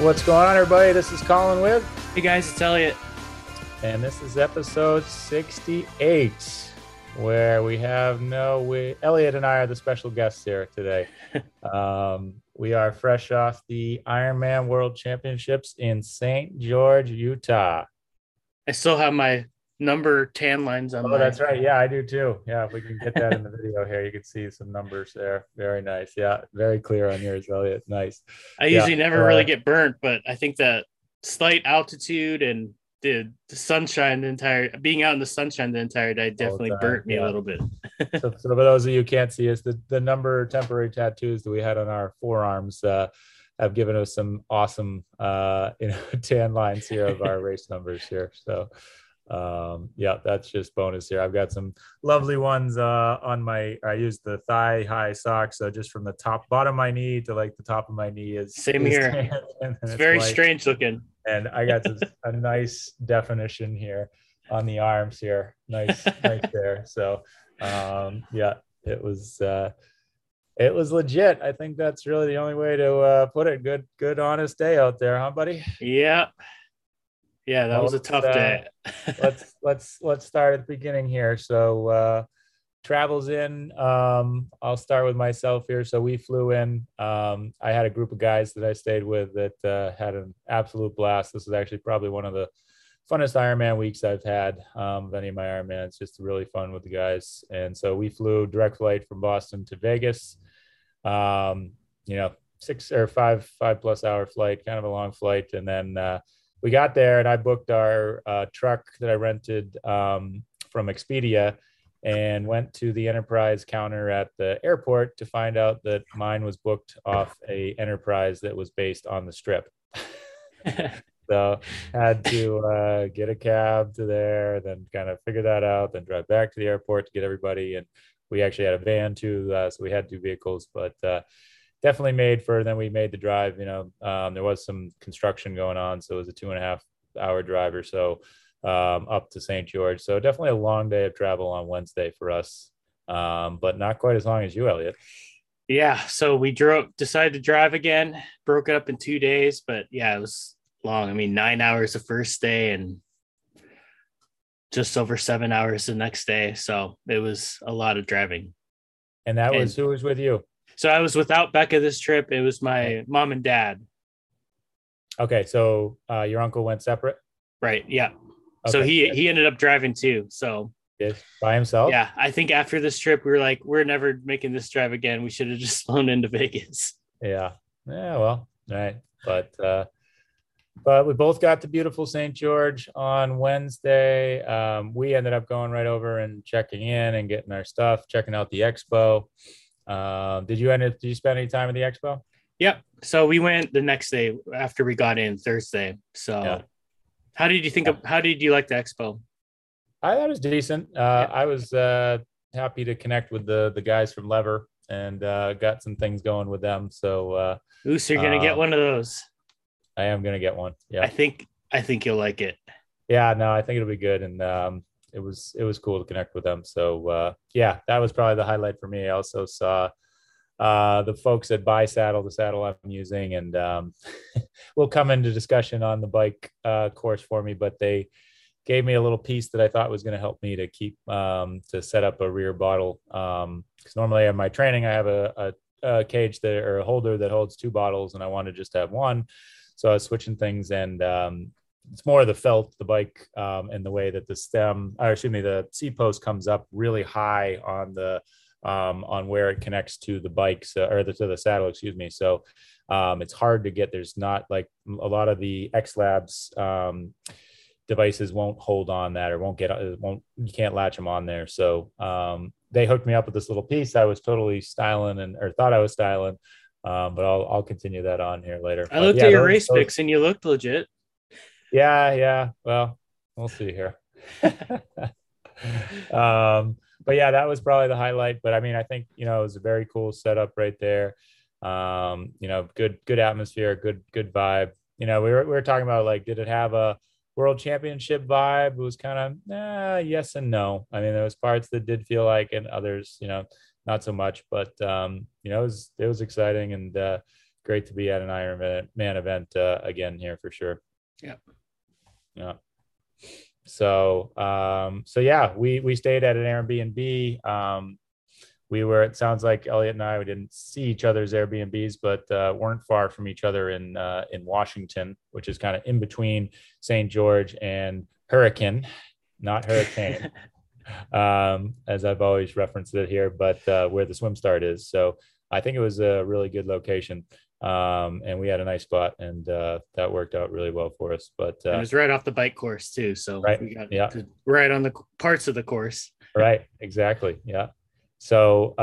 What's going on, everybody? This is Colin with... Hey guys, it's Elliot. And this is episode 68, where we have Elliot and I are the special guests here today. We are fresh off the Ironman World Championships in St. George, Utah. I still have my number tan lines on. Oh, that's right. Yeah, I do too. Yeah, if we can get that in the video here, you can see some numbers there. Very nice. Yeah, very clear on yours, Elliot. Nice. I usually never really get burnt, but I think that slight altitude and the sunshine, being out in the sunshine the entire day definitely burnt me a little bit. So for those of you who can't see us, the number of temporary tattoos that we had on our forearms have given us some awesome tan lines here of our race numbers here. So that's just bonus here. I've got some lovely ones I used the thigh high socks, so just from the bottom of my knee to like the top of my knee is same here. It's very strange looking. And I got a nice definition here on the arms here. Nice, nice there. So it was legit. I think that's really the only way to put it. Good honest day out there, huh, buddy? Yeah. Yeah, that was a tough day. let's start at the beginning here. So travel's in. I'll start with myself here. So we flew in. I had a group of guys that I stayed with that had an absolute blast. This is actually probably one of the funnest Ironman weeks I've had of any of my Ironmans. It's just really fun with the guys. And so we flew direct flight from Boston to Vegas. 6 or 5 plus hour flight, kind of a long flight, and then we got there and I booked our truck that I rented from Expedia and went to the Enterprise counter at the airport to find out that mine was booked off a Enterprise that was based on the Strip. So had to get a cab to there, then kind of figure that out, then drive back to the airport to get everybody. And we actually had a van too, so we had 2 vehicles, but definitely made for, then we made the drive, there was some construction going on. So it was a 2.5 hour drive or so up to St. George. So definitely a long day of travel on Wednesday for us, but not quite as long as you, Elliot. Yeah. So we decided to drive again, broke it up in 2 days, but yeah, it was long. I mean, 9 hours the first day and just over 7 hours the next day. So it was a lot of driving. And that was who was with you? So I was without Becca this trip. It was my mom and dad. Okay. So your uncle went separate? Right. Yeah. Okay. So he ended up driving too. So yes, by himself? Yeah. I think after this trip, we were like, we're never making this drive again. We should have just flown into Vegas. Yeah. Yeah. Well, all right. But we both got to beautiful St. George on Wednesday. We ended up going right over and checking in and getting our stuff, checking out the expo. Did you spend any time at the expo? Yep. So we went the next day after we got in Thursday. So yeah. How did you like the expo? I thought it was decent. I was happy to connect with the guys from Lever and got some things going with them. So so you're gonna get one of those. I am gonna get one. Yeah. I think you'll like it. Yeah, no, I think it'll be good. And it was cool to connect with them. So that was probably the highlight for me. I also saw the folks at Buy Saddle, the saddle I'm using, and we'll come into discussion on the bike course for me, but they gave me a little piece that I thought was going to help me to keep to set up a rear bottle. Because normally in my training, I have a cage that, or a holder that holds 2 bottles, and I want to just have one. So I was switching things, and it's more of the felt, the bike, and the way that the stem, or excuse me, the C post comes up really high on the on where it connects to the bikes or to the saddle, excuse me. So it's hard to get. There's not like a lot of the X-Labs devices won't hold on that, or won't get, you can't latch them on there. So they hooked me up with this little piece. I was totally styling, and or thought I was styling, but I'll continue that on here later. I looked at your race pics and you looked legit. Yeah. Well, we'll see here. But yeah, that was probably the highlight. But I mean, I think, you know, it was a very cool setup right there. You know, good atmosphere, good vibe. You know, we were talking about, like, did it have a World Championship vibe? It was kind of yes and no. I mean, there was parts that did feel like, and others, you know, not so much. But you know, it was exciting, and great to be at an Ironman event again here for sure. Yeah. So so yeah, we stayed at an Airbnb. It sounds like Elliot and I, we didn't see each other's Airbnbs, but weren't far from each other in Washington, which is kind of in between St. George and Hurricane, not Hurricane, as I've always referenced it here, but where the swim start is. So I think it was a really good location. And we had a nice spot, and that worked out really well for us. But it was right off the bike course too. So right, we got right on the parts of the course. Right, exactly. Yeah. So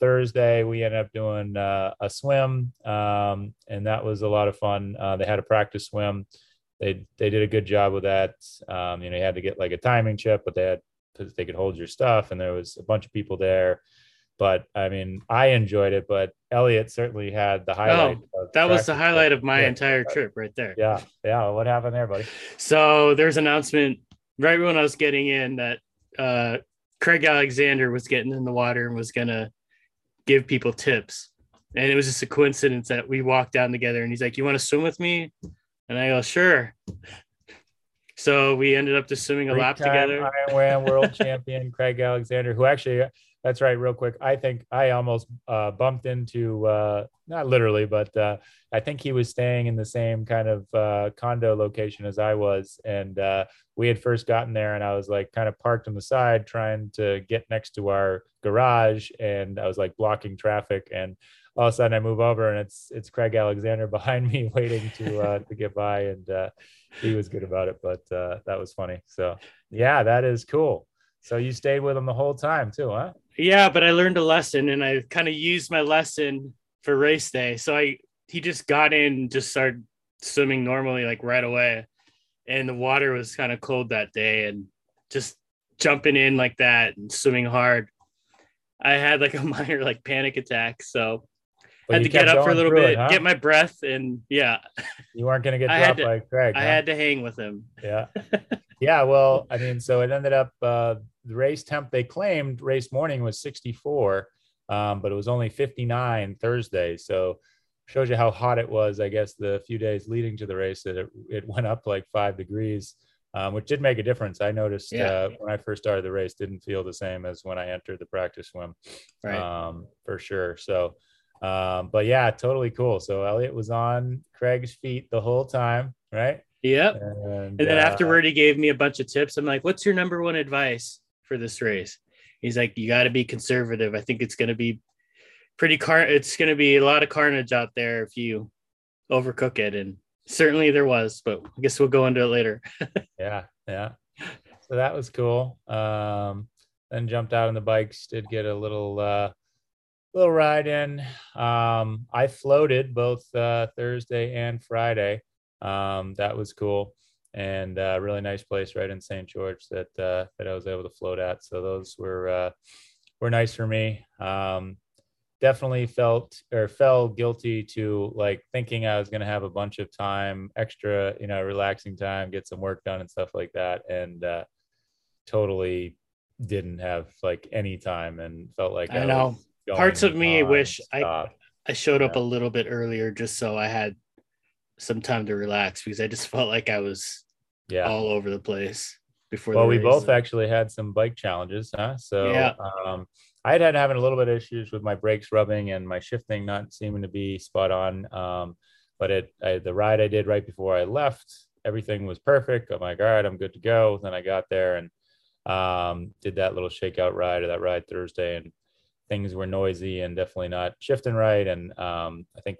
Thursday we ended up doing a swim, and that was a lot of fun. They had a practice swim. They did a good job with that. You know, you had to get like a timing chip, but they could hold your stuff, and there was a bunch of people there. But I mean, I enjoyed it, but Elliot certainly had the highlight. Oh, that was the highlight of my entire trip right there. Yeah. What happened there, buddy? So there's an announcement right when I was getting in that Craig Alexander was getting in the water and was going to give people tips. And it was just a coincidence that we walked down together, and he's like, "You want to swim with me?" And I go, "Sure." So we ended up just swimming a lap together. Ironman world champion Craig Alexander, who actually... That's right. Real quick, I think I almost bumped into, not literally, but I think he was staying in the same kind of condo location as I was. And we had first gotten there, and I was like kind of parked on the side trying to get next to our garage. And I was like blocking traffic. And all of a sudden I move over, and it's Craig Alexander behind me waiting to get by. And he was good about it, but that was funny. So yeah, that is cool. So you stayed with him the whole time too, huh? Yeah, but I learned a lesson, and I kind of used my lesson for race day. So he just got in and just started swimming normally, like right away. And the water was kind of cold that day, and just jumping in like that and swimming hard, I had like a minor like panic attack. So I had to get up for a little bit, get my breath, and yeah. You weren't going to get dropped by Craig. I had to hang with him. Yeah. Yeah, well, I mean, so it ended up the race temp, they claimed race morning was 64, but it was only 59 Thursday. So shows you how hot it was, I guess, the few days leading to the race, that it went up like 5 degrees, which did make a difference. I noticed when I first started the race, didn't feel the same as when I entered the practice swim, right. For sure. So, but yeah, totally cool. So Elliot was on Craig's feet the whole time, right? Yep. And then afterward, he gave me a bunch of tips. I'm like, "What's your number one advice for this race?" He's like, "You got to be conservative. I think it's going to be it's going to be a lot of carnage out there if you overcook it." And certainly there was, but I guess we'll go into it later. Yeah. So that was cool. Then jumped out on the bikes, did get a little ride in. I floated both Thursday and Friday. That was cool, and a really nice place right in St. George that I was able to float at. So those were nice for me. Definitely fell guilty to like thinking I was going to have a bunch of time, extra, you know, relaxing time, get some work done and stuff like that. And, totally didn't have like any time, and felt like I know parts of me wish I showed up a little bit earlier just so I had some time to relax, because I just felt like I was all over the place before. Well, we both actually had some bike challenges, huh? So I had having a little bit of issues with my brakes rubbing and my shifting not seeming to be spot on. But the ride I did right before I left, everything was perfect. I'm like, all right, I'm good to go. Then I got there and did that little shakeout ride, or that ride Thursday, and things were noisy and definitely not shifting right. And I think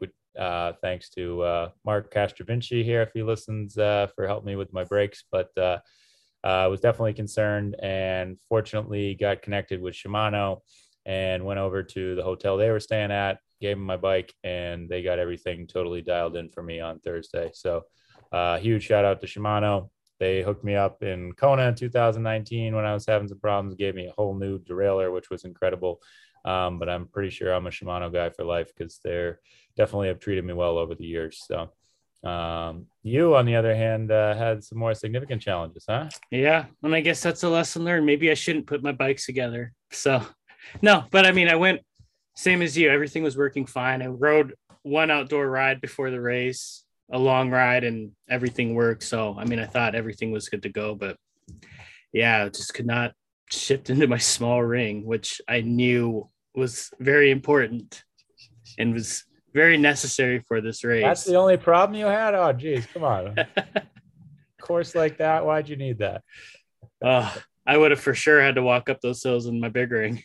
thanks to Mark Castrovinci here, if he listens, for helping me with my brakes. But I was definitely concerned, and fortunately got connected with Shimano and went over to the hotel they were staying at, gave them my bike, and they got everything totally dialed in for me on Thursday. So huge shout out to Shimano. They hooked me up in Kona in 2019 when I was having some problems, gave me a whole new derailleur, which was incredible. But I'm pretty sure I'm a Shimano guy for life, because they're definitely have treated me well over the years. So you, on the other hand, had some more significant challenges, huh? Yeah. And I guess that's a lesson learned. Maybe I shouldn't put my bikes together. So no, but I mean, I went same as you. Everything was working fine. I rode one outdoor ride before the race, a long ride, and everything worked. So, I mean, I thought everything was good to go, but yeah, I just could not shift into my small ring, which I knew was very important and was very necessary for this race. That's the only problem you had? Oh, geez, come on. Course like that, why'd you need that? I would have for sure had to walk up those hills in my big ring.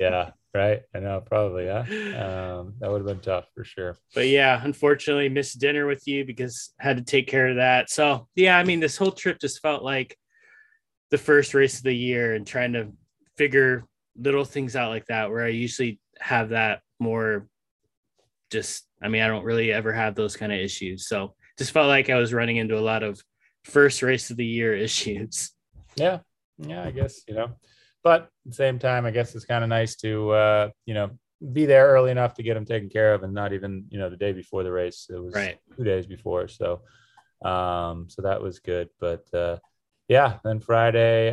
Yeah, right. I know, probably. Yeah, that would have been tough for sure. But yeah, unfortunately, missed dinner with you because I had to take care of that. So yeah, I mean, this whole trip just felt like the first race of the year, and trying to figure little things out like that, where I usually have that more just, I mean, I don't really ever have those kind of issues. So just felt like I was running into a lot of first race of the year issues. Yeah. Yeah, I guess, you know, but at the same time, I guess it's kind of nice to, you know, be there early enough to get them taken care of, and not even, you know, the day before the race. It was right. 2 days before. So, so that was good. But, yeah, then Friday,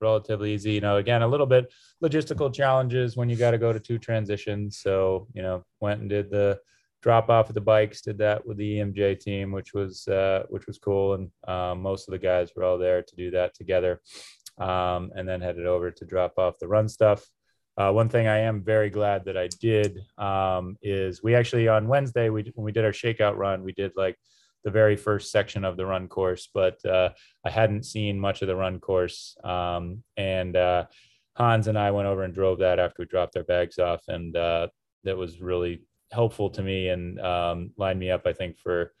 relatively easy, you know, again, a little bit logistical challenges when you got to go to two transitions. So, you know, went and did the drop off of the bikes, did that with the EMJ team, which was cool. And most of the guys were all there to do that together. And then headed over to drop off the run stuff. One thing I am very glad that I did is we actually on Wednesday, when we did our shakeout run, we did like the very first section of the run course, but I hadn't seen much of the run course. And Hans and I went over and drove that after we dropped our bags off. And that was really helpful to me, and lined me up, I think, for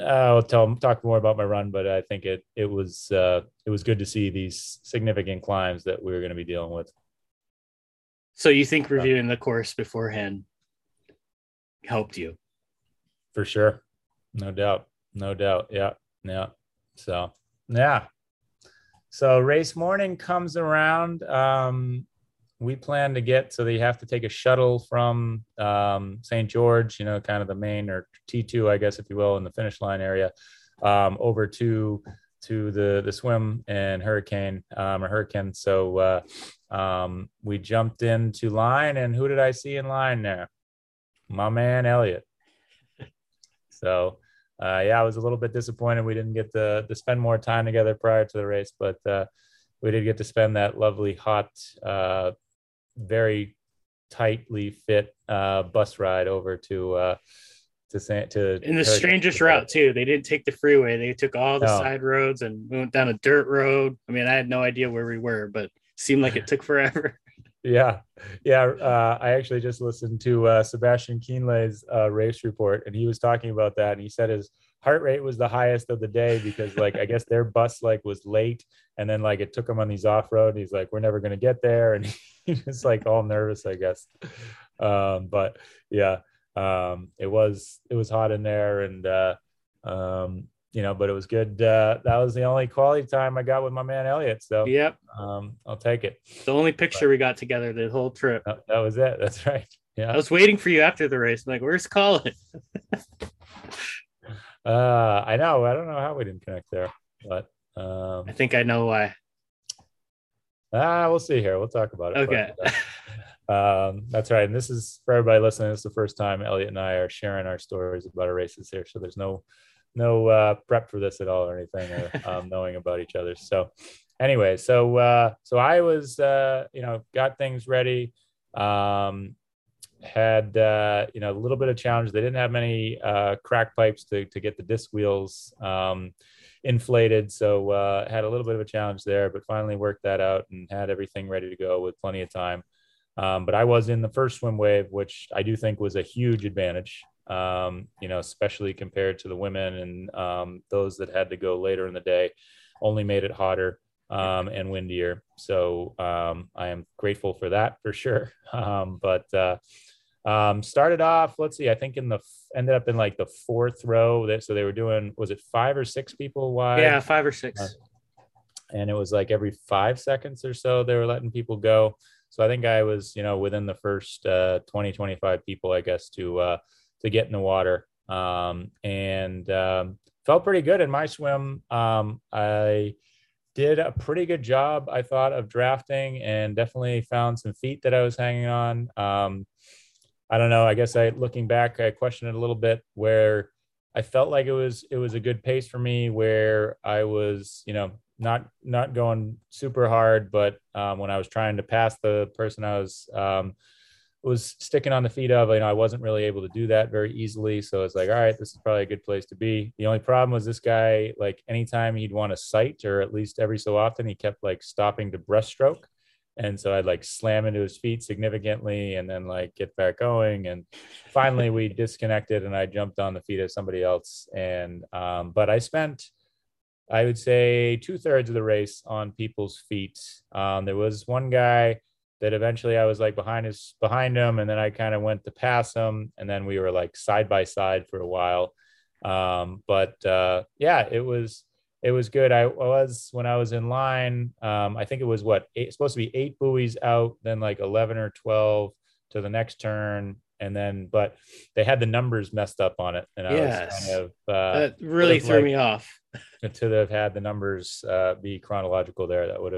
I'll talk more about my run, but I think it was good to see these significant climbs that we were going to be dealing with. So you think reviewing the course beforehand helped you? For sure. No doubt. Yeah. So race morning comes around. We plan to get, so they have to take a shuttle from St. George, you know, kind of the main or T2, I guess, if you will, in the finish line area, over to the swim and hurricane or hurricane. So we jumped into line, and who did I see in line there? My man, Elliot. So yeah, I was a little bit disappointed we didn't get to spend more time together prior to the race, but we did get to spend that lovely hot, very tightly fit bus ride over to in the strangest route too. They didn't take the freeway. They took all the side roads, and we went down a dirt road. I mean, I had no idea where we were, but seemed like it took forever. Yeah. I actually just listened to Sebastian Kienle's race report, and he was talking about that, and he said his heart rate was the highest of the day because, like, I guess their bus like was late, and then like it took him on these off road. He's like, "We're never gonna get there," and he was like all nervous, I guess. But yeah, it was hot in there, and you know, but it was good. That was the only quality time I got with my man Elliot. So yep, I'll take it. The only picture we got together the whole trip. That was it. That's right. Yeah, I was waiting for you after the race. I'm like, "Where's Colin?" I know. I don't know how we didn't connect there, but I think I know why. We'll see here. We'll talk about it. Okay. That's right. And this is for everybody listening. This is the first time Elliot and I are sharing our stories about our races here. So there's no prep for this at all or anything, or knowing about each other. So anyway, so I was, you know, got things ready. had, a little bit of challenge. They didn't have many crack pipes to get the disc wheels inflated. So had a little bit of a challenge there, but finally worked that out and had everything ready to go with plenty of time. But I was in the first swim wave, which I do think was a huge advantage, especially compared to the women and those that had to go later in the day. Only made it hotter and windier. So I am grateful for that for sure. Started off, I think ended up in like the fourth row that, so they were doing, was it 5 or 6 people wide? Yeah, 5 or 6. And it was like every 5 seconds or so they were letting people go. So I think I was, within the first 20, 25 people, I guess, to get in the water. Felt pretty good in my swim. I did a pretty good job, I thought, of drafting, and definitely found some feet that I was hanging on. I don't know. I guess looking back, I questioned it a little bit, where I felt like it was a good pace for me, where I was, not going super hard, but when I was trying to pass the person I was sticking on the feet of, I wasn't really able to do that very easily. So it's like, all right, this is probably a good place to be. The only problem was this guy, like anytime he'd want to sight, or at least every so often, he kept like stopping to breaststroke. And so I'd like slam into his feet significantly and then like get back going. And finally we disconnected and I jumped on the feet of somebody else. And, but I spent, I would say 2/3 of the race on people's feet. There was one guy that eventually I was like behind him. And then I kind of went to pass him. And then we were like side by side for a while. It was good. When I was in line, I think it was supposed to be 8 buoys out, then like 11 or 12 to the next turn. And then, but they had the numbers messed up on it. And I was kind of, that really threw me off. To have had the numbers be chronological there, that would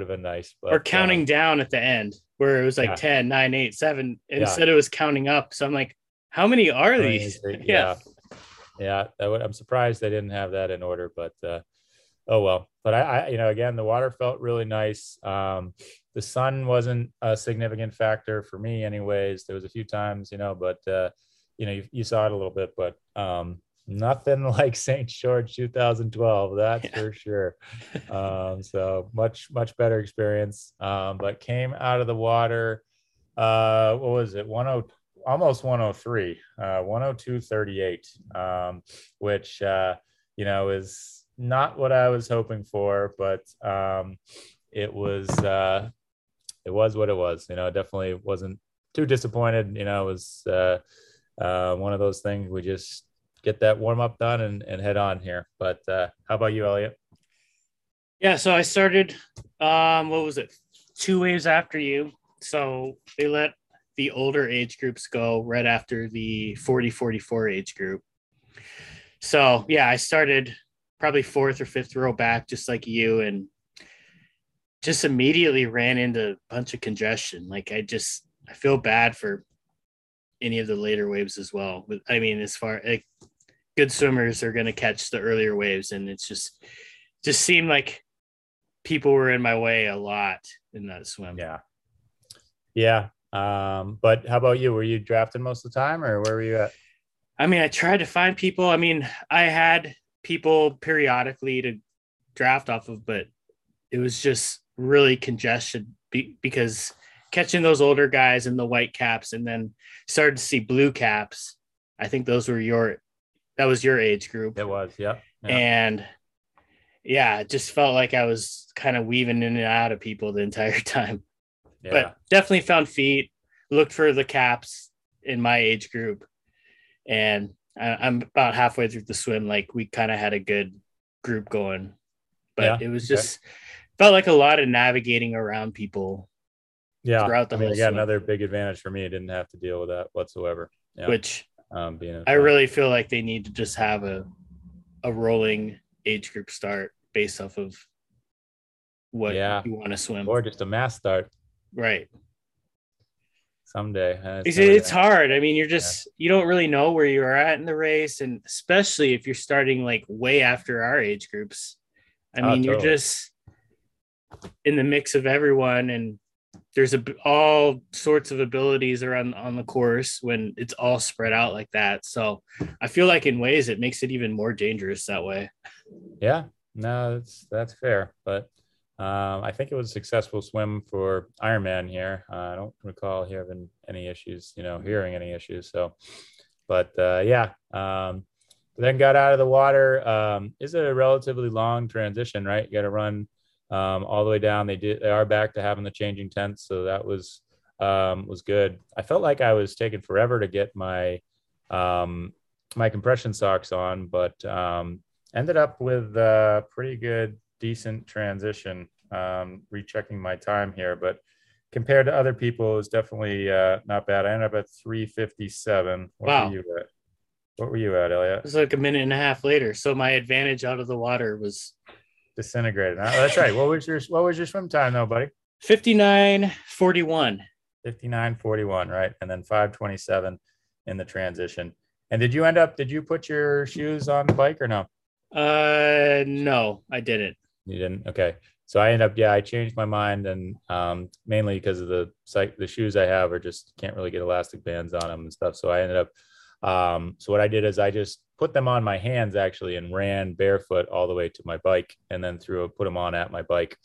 have been nice. But, or counting down at the end, where it was like 10, 9, 8, 7, instead it was counting up. So I'm like, how many are these? Yeah. I'm surprised they didn't have that in order, but oh well. But I again, the water felt really nice. The sun wasn't a significant factor for me anyways. There was a few times, but you saw it a little bit, but nothing like St. George 2012, that's for sure. So much better experience. But came out of the water, what was it? 102, almost 103, 102.38, which, is not what I was hoping for, but it was what it was. Definitely wasn't too disappointed. It was one of those things we just get that warm up done and head on here. But how about you, Elliot? Yeah, so I started, 2 waves after you. So they let the older age groups go right after the 40-44 age group. So yeah, I started probably 4th or 5th row back, just like you, and just immediately ran into a bunch of congestion. Like I feel bad for any of the later waves as well. As far like good swimmers are going to catch the earlier waves, and it's just seemed like people were in my way a lot in that swim. Yeah. But how about you? Were you drafting most of the time, or where were you at? I tried to find people. I had people periodically to draft off of, but it was just really congestion because catching those older guys and the white caps, and then started to see blue caps. I think those were that was your age group. It was. Yeah. And it just felt like I was kind of weaving in and out of people the entire time, but definitely found feet, looked for the caps in my age group. And I'm about halfway through the swim. Like we kind of had a good group going, but it was just felt like a lot of navigating around people. Yeah, another big advantage for me. I didn't have to deal with that whatsoever. Yeah. Which I really feel like they need to just have a rolling age group start based off of what you want to swim, or just a mass start. Right. Someday it's hard. You're just you don't really know where you're at in the race, and especially if you're starting like way after our age groups. You're just in the mix of everyone, and there's all sorts of abilities around on the course when it's all spread out like that. So I feel like in ways it makes it even more dangerous that way. Yeah, no, that's fair. But I think it was a successful swim for Ironman here. I don't recall having any issues, hearing any issues. So, but yeah. Then got out of the water. Is it a relatively long transition, right? You got to run all the way down. They are back to having the changing tents, so that was good. I felt like I was taking forever to get my my compression socks on, but ended up with a pretty good, decent transition. Rechecking my time here, but compared to other people, it was definitely not bad. I ended up at 3:57. Wow. Were you at? What were you at, Elliot? It was like a minute and a half later. So my advantage out of the water was disintegrated. Oh, that's right. What was your swim time though, buddy? 59:41. 59:41, right? And then 5:27 in the transition. And did you put your shoes on the bike or no? No, I didn't. You didn't? Okay. So I changed my mind, and mainly because of the shoes I have are just can't really get elastic bands on them and stuff. So I ended up so what I did is I just put them on my hands actually and ran barefoot all the way to my bike, and then put them on at my bike,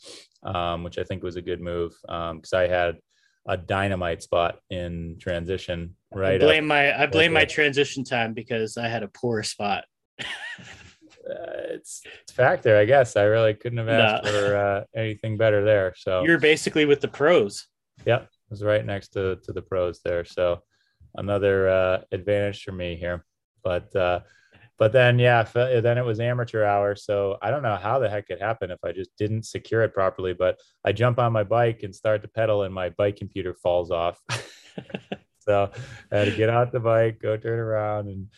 which I think was a good move. Cause I had a dynamite spot in transition, right? I blame my transition time because I had a poor spot. It's factor, I guess. I really couldn't have asked for anything better there. So you're basically with the pros. Yep. I was right next to the pros there. So another advantage for me here, but then then it was amateur hour, so I don't know how the heck it happened if I just didn't secure it properly, but I jump on my bike and start to pedal and my bike computer falls off. So I had to get out the bike, go turn around, and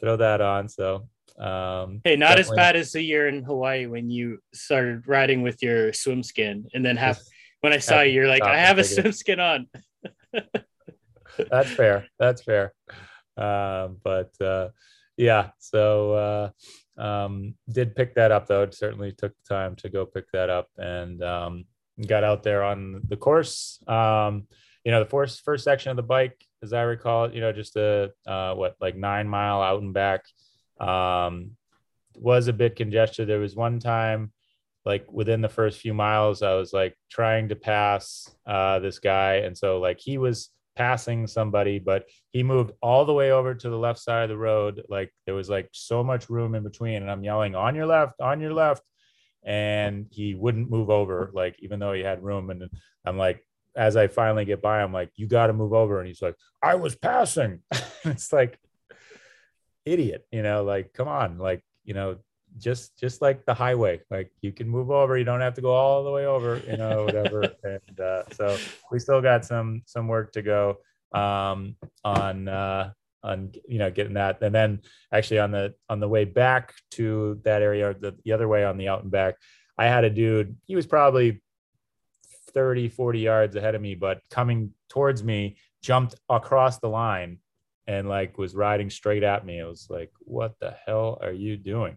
throw that on. So hey, not definitely as bad as the year in Hawaii when you started riding with your swim skin, and then when I saw you, you're like, I have a swim skin on. That's fair. Did pick that up though. It certainly took the time to go pick that up, and got out there on the course. The first section of the bike, as I recall, just a 9 mile out and back, was a bit congested. There was one time, like within the first few miles, I was like trying to pass this guy, and so like he was passing somebody, but he moved all the way over to the left side of the road. Like there was like so much room in between, and I'm yelling, on your left, and he wouldn't move over, like even though he had room. And I'm like, as I finally get by, I'm like, you got to move over. And he's like, I was passing. It's like, idiot, like, come on, like, just like the highway, like you can move over, you don't have to go all the way over, whatever. And so we still got some work to go on getting that. And then actually on the way back to that area, the other way on the out and back, I had a dude, he was probably 30-40 yards ahead of me, but coming towards me, jumped across the line and like was riding straight at me. It was like, what the hell are you doing?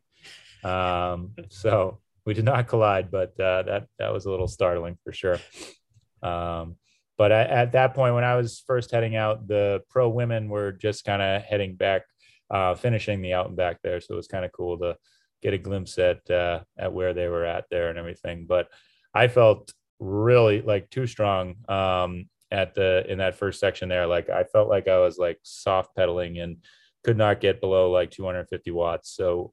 So we did not collide, but that was a little startling for sure. But at that point, when I was first heading out, the pro women were just kind of heading back, finishing the out and back there. So it was kind of cool to get a glimpse at where they were at there and everything. But I felt really like too strong in that first section there. Like I felt like I was like soft pedaling and could not get below like 250 watts. So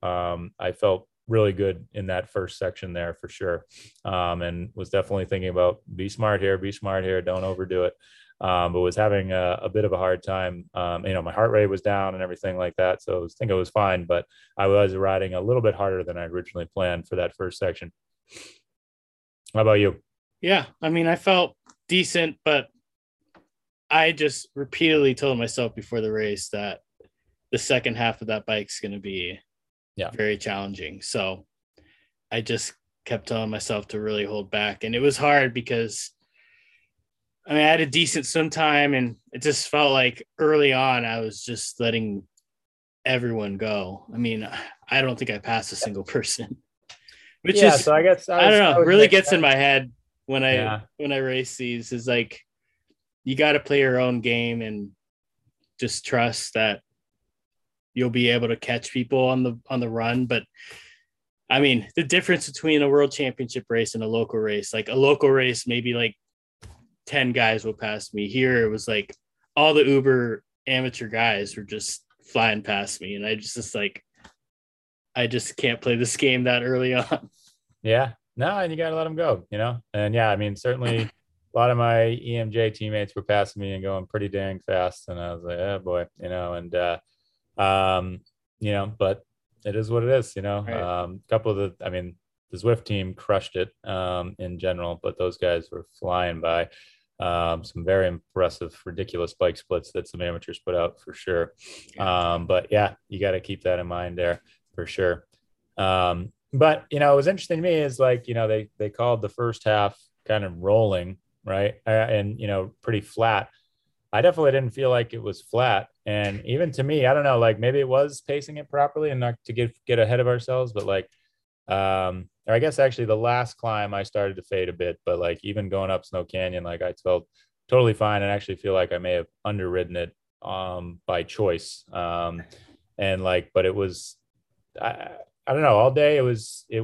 I felt really good in that first section there for sure. And was definitely thinking about be smart here, don't overdo it. But was having a bit of a hard time. My heart rate was down and everything like that. So I think it was fine, but I was riding a little bit harder than I originally planned for that first section. How about you? Yeah. I mean, I felt decent, but I just repeatedly told myself before the race that the second half of that bike's going to be very challenging. So I just kept telling myself to really hold back. And it was hard because I had a decent swim time, and it just felt like early on I was just letting everyone go. I mean, I don't think I passed a single person, which is, so I guess I don't know, really gets in my head when I race these is like, you got to play your own game and just trust that you'll be able to catch people on the run. But I mean, the difference between a world championship race and a local race, like a local race, maybe like 10 guys will pass me. Here it was like all the uber amateur guys were just flying past me, and I just like, I just can't play this game that early on. Yeah, no, and you gotta let them go, you know. And yeah, I mean, certainly a lot of my EMJ teammates were passing me and going pretty dang fast, and I was like, oh boy, you know. And you know, but it is what it is, you know. Right. Couple of the, I mean, the Zwift team crushed it in general, but those guys were flying by. Some very impressive, ridiculous bike splits that some amateurs put out for sure. But yeah, you got to keep that in mind there for sure. But, you know, it was interesting to me is like, you know, they called the first half kind of rolling, right? And, you know, pretty flat. I definitely didn't feel like it was flat. And even to me, I don't know, like maybe it was pacing it properly and not to get ahead of ourselves, but like, or I guess actually the last climb I started to fade a bit, but like even going up Snow Canyon, like I felt totally fine and actually feel like I may have underridden it, by choice. And like, but it was, I don't know, all day it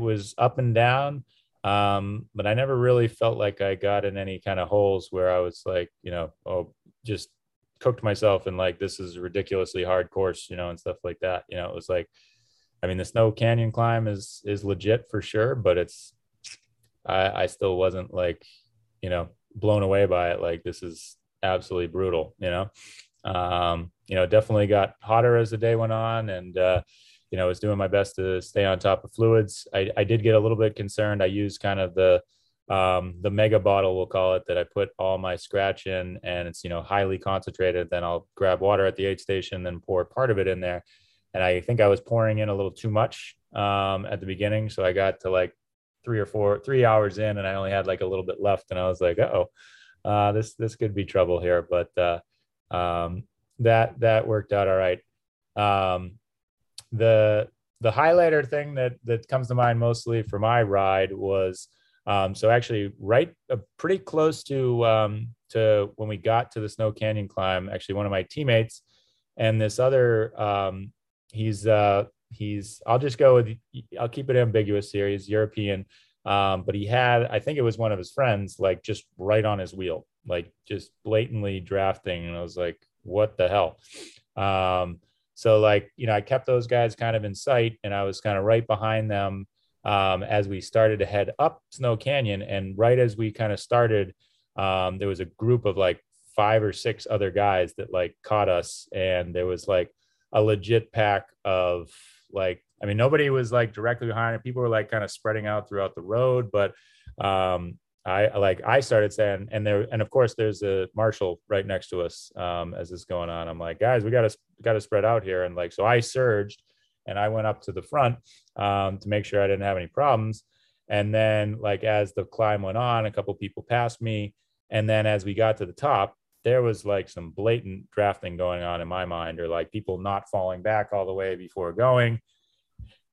was up and down. But I never really felt like I got in any kind of holes where I was like, you know, oh, just cooked myself and like, this is a ridiculously hard course, you know, and stuff like that. You know, it was like, I mean, the Snow Canyon climb is legit for sure, but it's, I still wasn't like, you know, blown away by it. Like, this is absolutely brutal, you know. You know, definitely got hotter as the day went on, and, you know, I was doing my best to stay on top of fluids. I did get a little bit concerned. I used kind of the mega bottle, we'll call it, that I put all my scratch in, and it's, you know, highly concentrated. Then I'll grab water at the aid station, then pour part of it in there. And I think I was pouring in a little too much at the beginning. So I got to like 3 hours in, and I only had like a little bit left. And I was like, this could be trouble here. But that worked out all right. The highlighter thing that comes to mind mostly for my ride was, so actually right pretty close to when we got to the Snow Canyon climb, actually one of my teammates and this other, I'll keep it ambiguous here. He's European. But he had, I think it was one of his friends, like just right on his wheel, like just blatantly drafting. And I was like, what the hell? So like, you know, I kept those guys kind of in sight, and I was kind of right behind them, as we started to head up Snow Canyon. And right as we kind of started, there was a group of like 5 or 6 other guys that like caught us. And there was like a legit pack of like, I mean, nobody was like directly behind it. People were like kind of spreading out throughout the road, but I started saying, and of course there's a marshal right next to us as this going on. I'm like, guys, we got to spread out here. And like, so I surged and I went up to the front to make sure I didn't have any problems. And then like, as the climb went on, a couple people passed me. And then as we got to the top, there was like some blatant drafting going on in my mind, or like people not falling back all the way before going.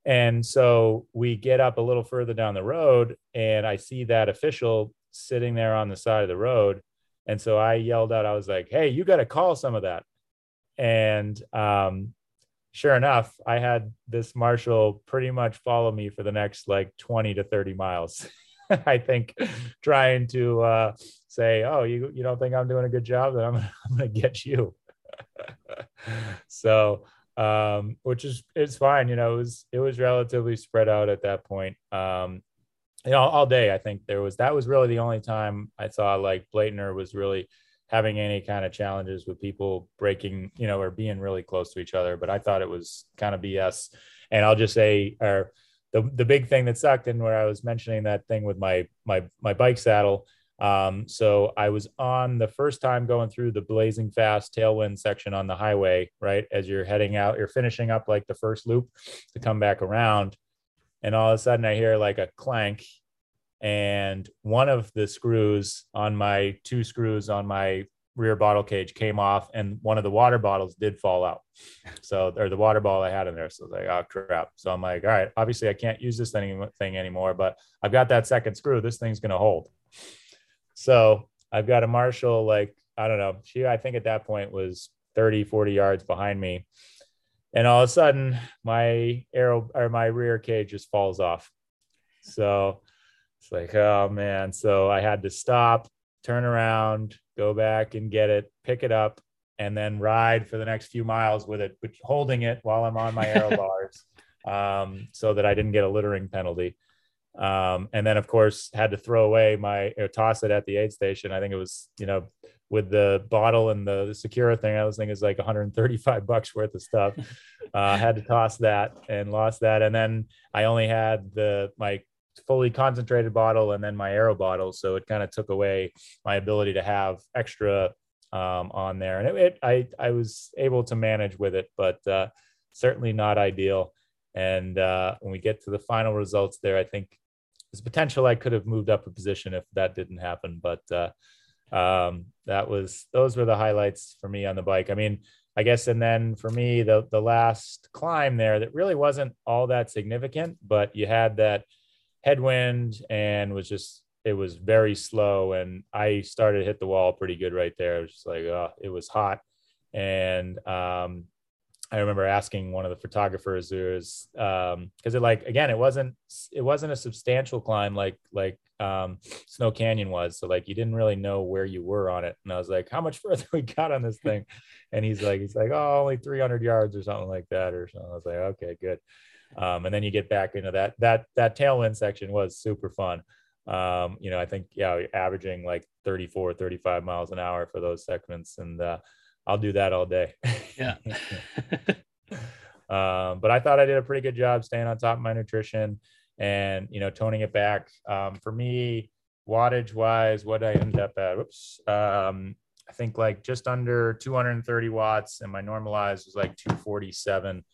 And so we get up a little further down the road, and I see that official sitting there on the side of the road. And so I yelled out, I was like, hey, you got to call some of that. And sure enough, I had this marshal pretty much follow me for the next like 20 to 30 miles. I think trying to say, oh, you don't think I'm doing a good job, then I'm going to get you. So, which is, it's fine. You know, it was relatively spread out at that point. You know, all day, I think that was really the only time I saw like Blatner was really having any kind of challenges with people breaking, you know, or being really close to each other. But I thought it was kind of BS. And I'll just say, the big thing that sucked, and where I was mentioning that thing with my bike saddle. So I was on the first time going through the blazing fast tailwind section on the highway, right? As you're heading out, you're finishing up like the first loop to come back around. And all of a sudden I hear like a clank, and one of the screws on my 2 screws on my rear bottle cage came off, and one of the water bottles did fall out. So, or the water bottle I had in there. So I was like, oh crap. So I'm like, all right, obviously I can't use this thing anymore, but I've got that second screw. This thing's going to hold. So I've got a marshal, like, I don't know, she, I think at that point was 30, 40 yards behind me. And all of a sudden my arrow or my rear cage just falls off. So it's like, oh man. So I had to stop, turn around, go back and get it, pick it up, and then ride for the next few miles with it, but holding it while I'm on my aero bars, so that I didn't get a littering penalty. And then of course had to throw away my, or toss it at the aid station. I think it was, you know, with the bottle and the Secura thing, I was thinking it's like $135 worth of stuff. Had to toss that and lost that. And then I only had my fully concentrated bottle and then my aero bottle. So it kind of took away my ability to have extra, on there. And I was able to manage with it, but, certainly not ideal. And, when we get to the final results there, I think there's potential I could have moved up a position if that didn't happen. But, those were the highlights for me on the bike. I mean, I guess, and then for me, the last climb there, that really wasn't all that significant, but you had that headwind and it was very slow. And I started to hit the wall pretty good right there. It was just like, it was hot. And, I remember asking one of the photographers who's, cause it, like, again, it wasn't a substantial climb, like Snow Canyon was. So like, you didn't really know where you were on it. And I was like, how much further we got on this thing? And he's like, oh, only 300 yards or something like that. Or something. I was like, okay, good. And then you get back into that tailwind section was super fun. You know, I think, yeah, you're averaging like 34, 35 miles an hour for those segments. And, I'll do that all day. Yeah. But I thought I did a pretty good job staying on top of my nutrition and, you know, toning it back. For me, wattage wise, what I ended up at, I think like just under 230 watts, and my normalized was like 247,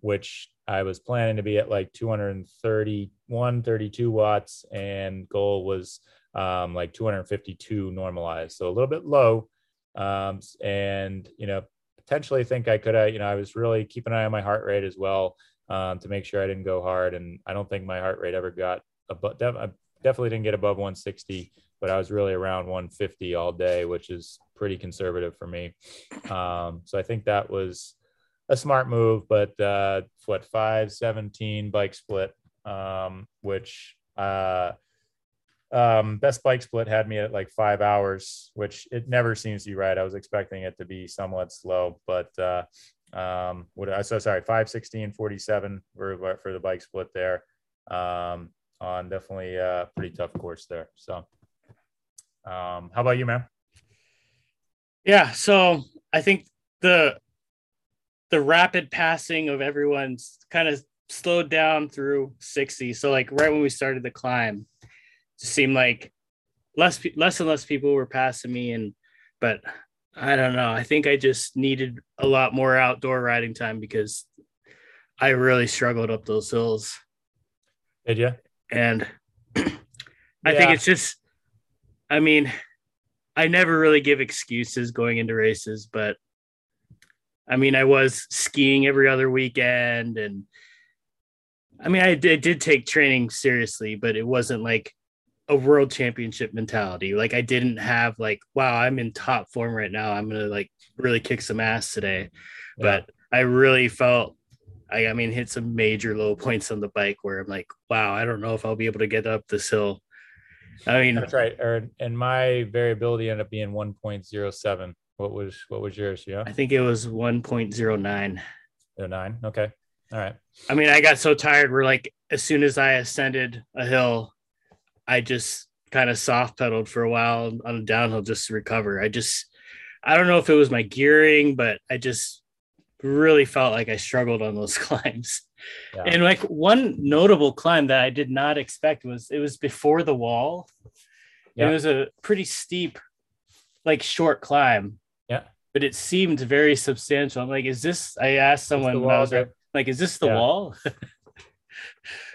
which I was planning to be at like 231, 32 watts, and goal was like 252 normalized. So a little bit low. And, you know, potentially think I could, you know, I was really keeping an eye on my heart rate as well, to make sure I didn't go hard. And I don't think my heart rate ever got above, I definitely didn't get above 160, but I was really around 150 all day, which is pretty conservative for me. So I think that was a smart move, but, 5:17 bike split, which, best bike split had me at like 5 hours, which it never seems to be right. I was expecting it to be somewhat slow, but, 5:16:47 for the bike split there, on definitely a pretty tough course there. So, how about you, man? Yeah. So I think the rapid passing of everyone's kind of slowed down through 60. So like right when we started the climb, seemed like less and less people were passing me, but I don't know. I think I just needed a lot more outdoor riding time because I really struggled up those hills. Did you? And I think it's just, I mean, I never really give excuses going into races, but I mean, I was skiing every other weekend, and I mean, I did take training seriously, but it wasn't like a world championship mentality. Like I didn't have like, wow, I'm in top form right now, I'm gonna like really kick some ass today. Yeah. But I really felt, I mean, hit some major low points on the bike where I'm like, wow, I don't know if I'll be able to get up this hill. I mean, that's right. And my variability ended up being 1.07. What was yours? Yeah, I think it was 1.09. 09. Okay. All right. I mean, I got so tired. We're like, as soon as I ascended a hill, I just kind of soft pedaled for a while on a downhill just to recover. I don't know if it was my gearing, but I just really felt like I struggled on those climbs. Yeah. And like one notable climb that I did not expect was before the wall. Yeah. It was a pretty steep, like short climb. Yeah. But it seemed very substantial. I'm like, I asked someone when I was there, like, is this the wall?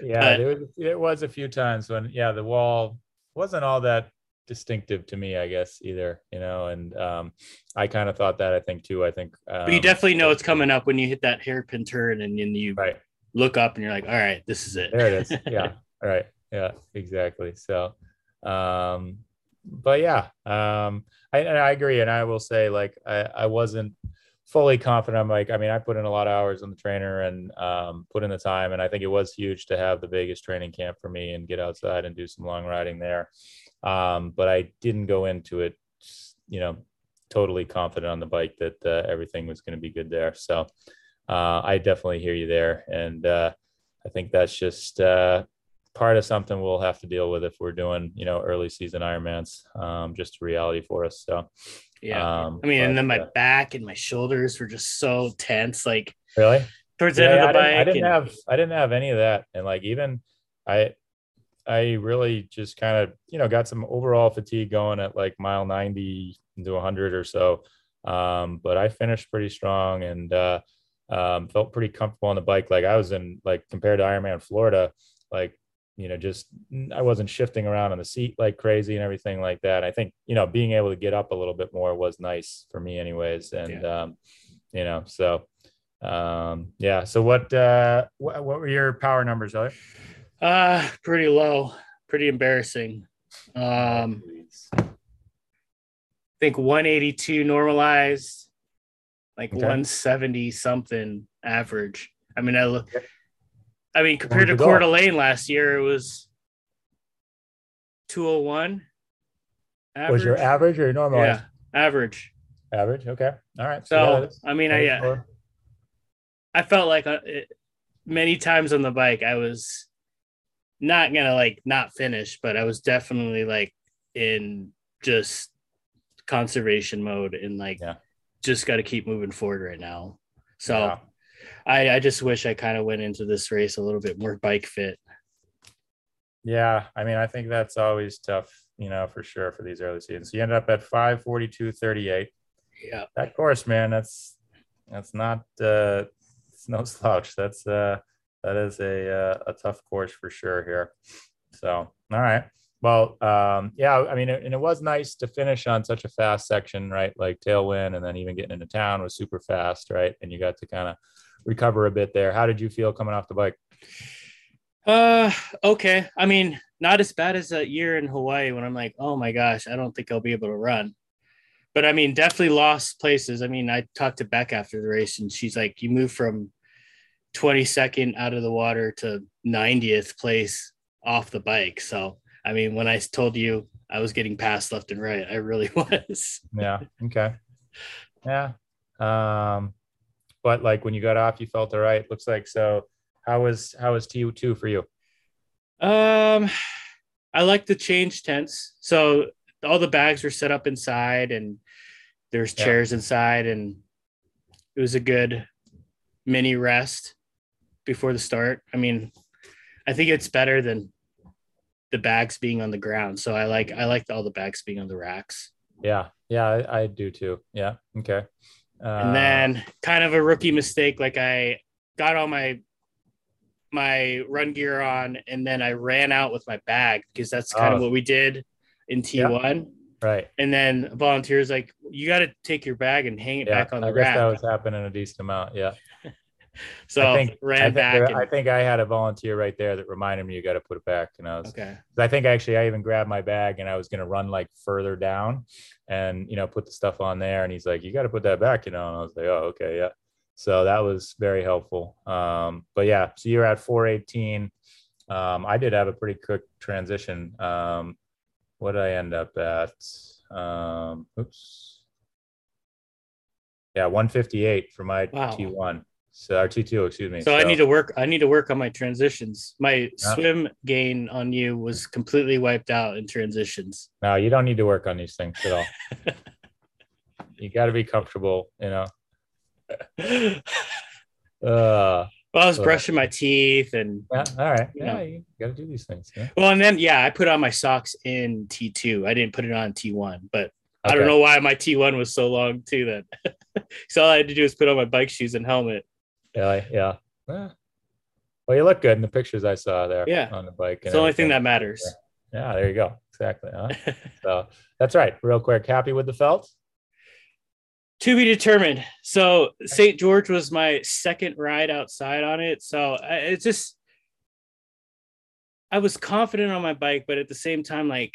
Yeah, it was a few times when, yeah, the wall wasn't all that distinctive to me, I guess, either, you know, and I kind of thought that, I think, too. I think but you definitely know it's coming up when you hit that hairpin turn and then you look up and you're like, all right, this is it. There it is. Yeah. All right. Yeah, exactly. So But yeah, I agree. And I will say, like, I wasn't fully confident. I'm like, I mean, I put in a lot of hours on the trainer and put in the time. And I think it was huge to have the biggest training camp for me and get outside and do some long riding there. But I didn't go into it, you know, totally confident on the bike that everything was going to be good there. So I definitely hear you there. And I think that's just part of something we'll have to deal with if we're doing, you know, early season Ironmans, just reality for us. So, yeah. I mean, and then my back and my shoulders were just so tense, like really towards the end of the bike. I didn't have any of that. And like, even I really just kind of, you know, got some overall fatigue going at like mile 90 to 100 or so. But I finished pretty strong and, felt pretty comfortable on the bike. Like I was in, like, compared to Ironman Florida, like, you know, just, I wasn't shifting around on the seat like crazy and everything like that. I think, you know, being able to get up a little bit more was nice for me anyways. And, you know, so, yeah. So what were your power numbers, Elliot? Pretty low, pretty embarrassing. I think 182 normalized, like 170 something average. I mean, I mean, compared to Coeur d'Alene last year, it was 201. Average. Was your average or your normal? Yeah, average. Average, okay. All right. So yeah, I mean, I felt like many times on the bike, I was not going to, like, not finish, but I was definitely, like, in just conservation mode and, like, just got to keep moving forward right now. So. Yeah. I just wish I kind of went into this race a little bit more bike fit. Yeah. I mean, I think that's always tough, you know, for sure for these early seasons. So you end up at 5:42:38. Yeah. That course, man, that's not, it's no slouch. That's, that is a tough course for sure here. So, all right. Well, yeah, I mean, and it was nice to finish on such a fast section, right? Like tailwind, and then even getting into town was super fast, right? And you got to kind of recover a bit there. How did you feel coming off the bike? Okay. I mean, not as bad as that year in Hawaii when I'm like, oh my gosh, I don't think I'll be able to run. But I mean, definitely lost places. I mean, I talked to Beck after the race and she's like, you move from 22nd out of the water to 90th place off the bike. So, I mean, when I told you I was getting passed left and right, I really was. Yeah. Okay. Yeah. But like when you got off, you felt all right. Looks like so. How was T2 for you? I like the change tents. So all the bags were set up inside, and there's chairs inside, and it was a good mini rest before the start. I mean, I think it's better than the bags being on the ground. So I like all the bags being on the racks. Yeah. Yeah. I do too. Yeah. Okay. And then kind of a rookie mistake. Like I got all my run gear on, and then I ran out with my bag because that's kind of what we did in T1. Yeah, right. And then volunteers like, you got to take your bag and hang it back on the rack. I guess that was happening a decent amount. Yeah. So I think I had a volunteer right there that reminded me you got to put it back. And I was okay. I think actually I even grabbed my bag and I was going to run like further down and, you know, put the stuff on there. And he's like, you got to put that back, you know. And I was like, oh, okay, yeah. So that was very helpful. But yeah, so you're at 4:18. I did have a pretty quick transition. What did I end up at? 1:58 for my T1. So our T2, excuse me. So I need to work on my transitions. My swim gain on you was completely wiped out in transitions. No, you don't need to work on these things at all. You got to be comfortable, you know. Well, I was brushing my teeth and. Yeah, all right. Yeah, you got to do these things. Yeah. Well, and then I put on my socks in T2. I didn't put it on T1, but. Okay. I don't know why my T1 was so long too then. So all I had to do was put on my bike shoes and helmet. Yeah. Well, you look good in the pictures I saw there on the bike. It's the only thing that matters. Yeah, there you go. Exactly. Huh? So that's right. Real quick. Happy with the felt? To be determined. So St. George was my second ride outside on it. So I was confident on my bike, but at the same time, like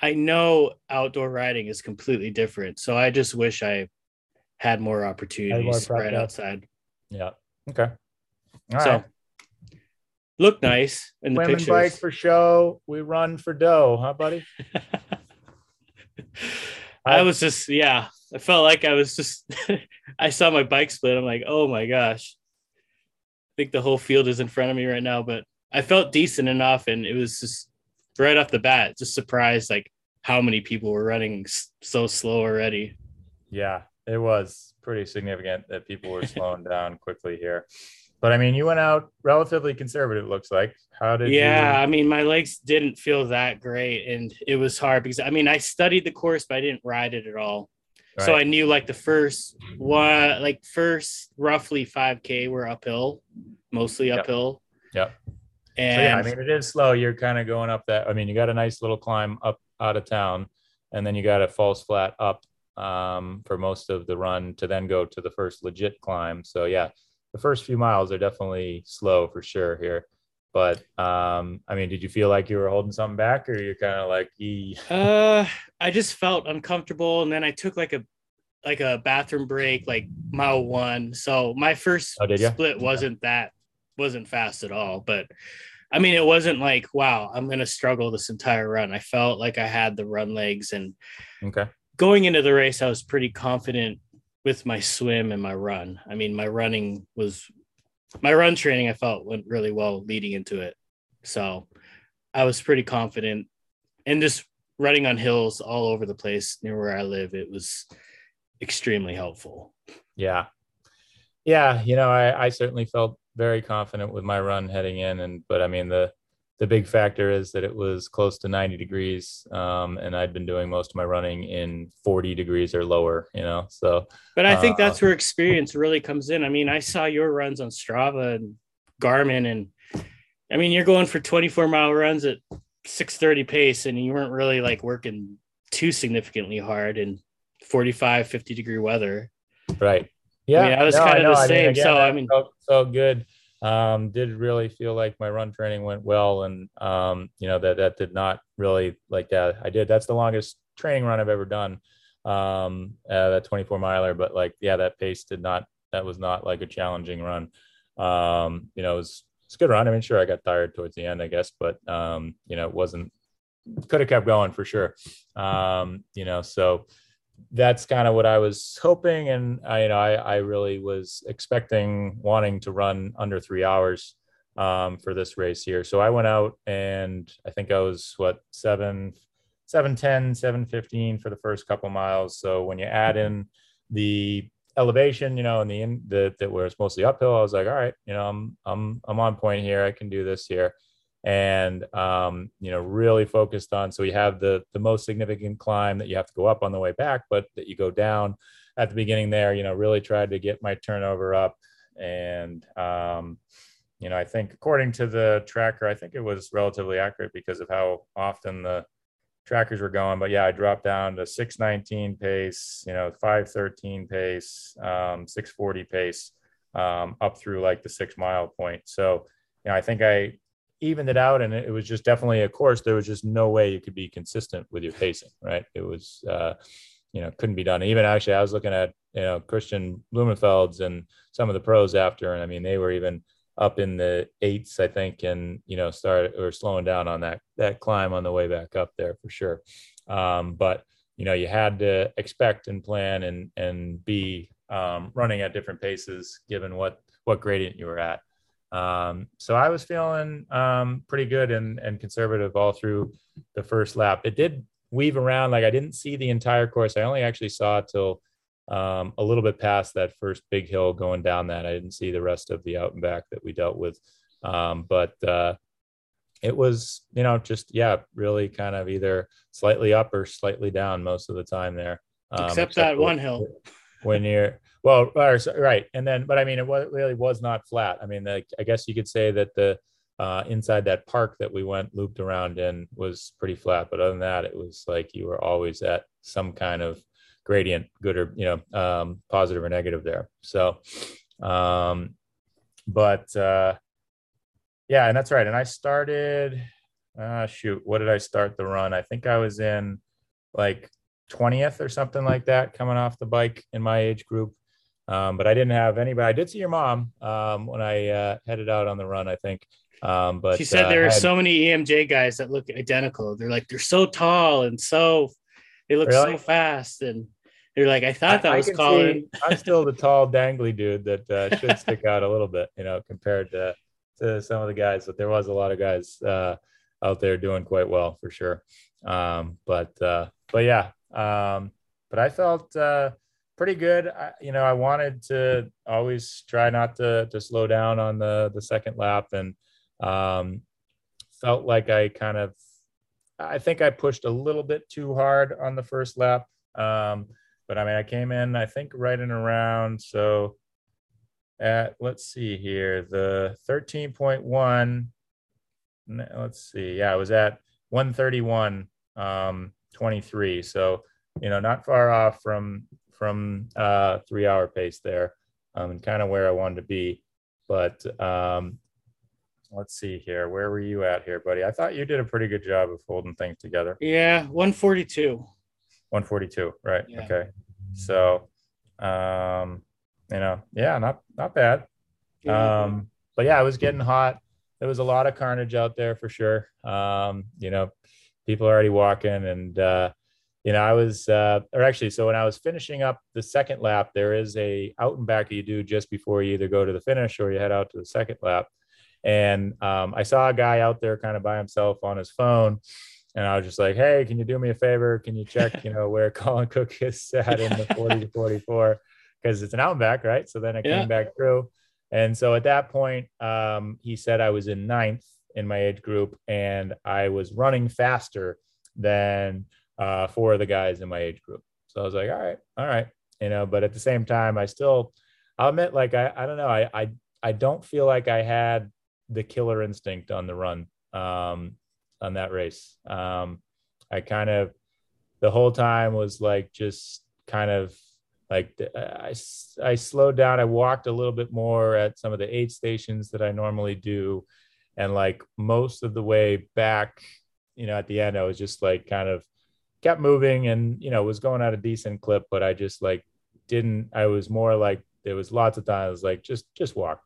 I know outdoor riding is completely different. So I just wish I had more opportunities right outside. Yeah. Okay. All so right. Look nice in the women pictures. Bike for show. We run for dough, huh, buddy? I was just, yeah, I felt like I was just, I saw my bike split. I'm like, oh my gosh. I think the whole field is in front of me right now, but I felt decent enough. And it was just right off the bat, just surprised, like how many people were running so slow already. Yeah, it was pretty significant that people were slowing down quickly here. But I mean, you went out relatively conservative, it looks like. How did you... I mean, my legs didn't feel that great, and it was hard because I mean, I studied the course, but I didn't ride it at all. Right. So I knew like the first one, like first roughly 5K were uphill, mostly uphill. Yep. And so, yeah, I mean, it is slow. You're kind of going up that. I mean, you got a nice little climb up out of town, and then you got a false flat up for most of the run to then go to the first legit climb. So yeah. The first few miles are definitely slow for sure here, but I mean, did you feel like you were holding something back, or you're kind of like, I just felt uncomfortable. And then I took like a bathroom break, like mile one. So my first split wasn't fast at all, but I mean, it wasn't like, wow, I'm going to struggle this entire run. I felt like I had the run legs, and going into the race, I was pretty confident with my swim and my run. I mean, my run training, I felt, went really well leading into it. So I was pretty confident, and just running on hills all over the place near where I live, it was extremely helpful. Yeah. Yeah. You know, I certainly felt very confident with my run heading in. But I mean, the big factor is that it was close to 90 degrees. And I'd been doing most of my running in 40 degrees or lower, you know, so. But I think that's where experience really comes in. I mean, I saw your runs on Strava and Garmin, and I mean, you're going for 24-mile runs at 6:30 pace, and you weren't really like working too significantly hard in 45, 50 degree weather. Right. Yeah. I mean, I was kind of the same. So good. Did really feel like my run training went well. And, you know, that did not really like that. I did. That's the longest training run I've ever done. That 24 miler, but like, yeah, that pace that was not like a challenging run. You know, it's a good run. I mean, sure, I got tired towards the end, I guess, but, you know, could have kept going for sure. You know, so that's kind of what I was hoping. And I really was wanting to run under 3 hours, for this race here. So I went out, and I think I was 7:10, 7:15 for the first couple miles. So when you add in the elevation, you know, and that where it's mostly uphill, I was like, all right, you know, I'm on point here. I can do this here. And, you know, really focused on, so you have the most significant climb that you have to go up on the way back, but that you go down at the beginning there, you know, really tried to get my turnover up. And, you know, I think according to the tracker, I think it was relatively accurate because of how often the trackers were going, but yeah, I dropped down to 6:19 pace, you know, 5:13 pace, 6:40 pace, up through like the 6 mile point. So, you know, I think I evened it out, and it was just definitely a course. There was just no way you could be consistent with your pacing, right? It was, you know, couldn't be done. Even actually, I was looking at, you know, Christian Blumenfeld's and some of the pros after, and I mean, they were even up in the eights, I think, and, you know, slowing down on that climb on the way back up there for sure. But, you know, you had to expect and plan and be running at different paces, given what gradient you were at. So I was feeling, pretty good and conservative all through the first lap. It did weave around. Like I didn't see the entire course. I only actually saw it till, a little bit past that first big hill going down that. I didn't see the rest of the out and back that we dealt with. But it was, you know, just, yeah, really kind of either slightly up or slightly down most of the time there. Except that one hill. Right. And then, but I mean, really was not flat. I mean, I guess you could say that the inside that park that we looped around in was pretty flat. But other than that, it was like you were always at some kind of gradient, good or, you know, positive or negative there. So, but yeah, and that's right. And I started, shoot, what did I start the run? I think I was in like 20th or something like that coming off the bike in my age group. But I didn't have anybody. I did see your mom when I headed out on the run, I think. But she said there are so many EMJ guys that look identical. They're like, they're so tall and so they look really? So fast. And they're like, I thought that I was Colin. I'm still the tall, dangly dude that should stick out a little bit, you know, compared to some of the guys. But there was a lot of guys out there doing quite well for sure. But yeah, but I felt pretty good. I wanted to always try not to slow down on the second lap, and felt like I pushed a little bit too hard on the first lap. But I mean, I came in, I think right in around, so at, let's see here, the 13.1, let's see. Yeah, I was at 1:31:23. So, you know, not far off from 3 hour pace there, and kind of where I wanted to be. But let's see here. Where were you at here, buddy? I thought you did a pretty good job of holding things together. Yeah. 142. Right. Yeah. Okay. So, yeah, not bad. But yeah, it was getting hot. There was a lot of carnage out there for sure. People already walking, and, so when I was finishing up the second lap, there is a out and back that you do just before you either go to the finish or you head out to the second lap. And I saw a guy out there kind of by himself on his phone, and I was just like, hey, can you do me a favor? Can you check, where Colin Cook is at in the 40 to 44? Because it's an out and back, right? So then I came back through. And so at that point, he said I was in ninth in my age group, and I was running faster than four of the guys in my age group. So I was like, all right. But at the same time, I'll admit, like, I don't know. I don't feel like I had the killer instinct on the run, on that race. I kind of, the whole time was like, just kind of like, I slowed down. I walked a little bit more at some of the aid stations that I normally do. And like most of the way back, at the end, I was just like kind of kept moving and, was going at a decent clip, but I just like didn't, I was more like, there was lots of times like, just walk,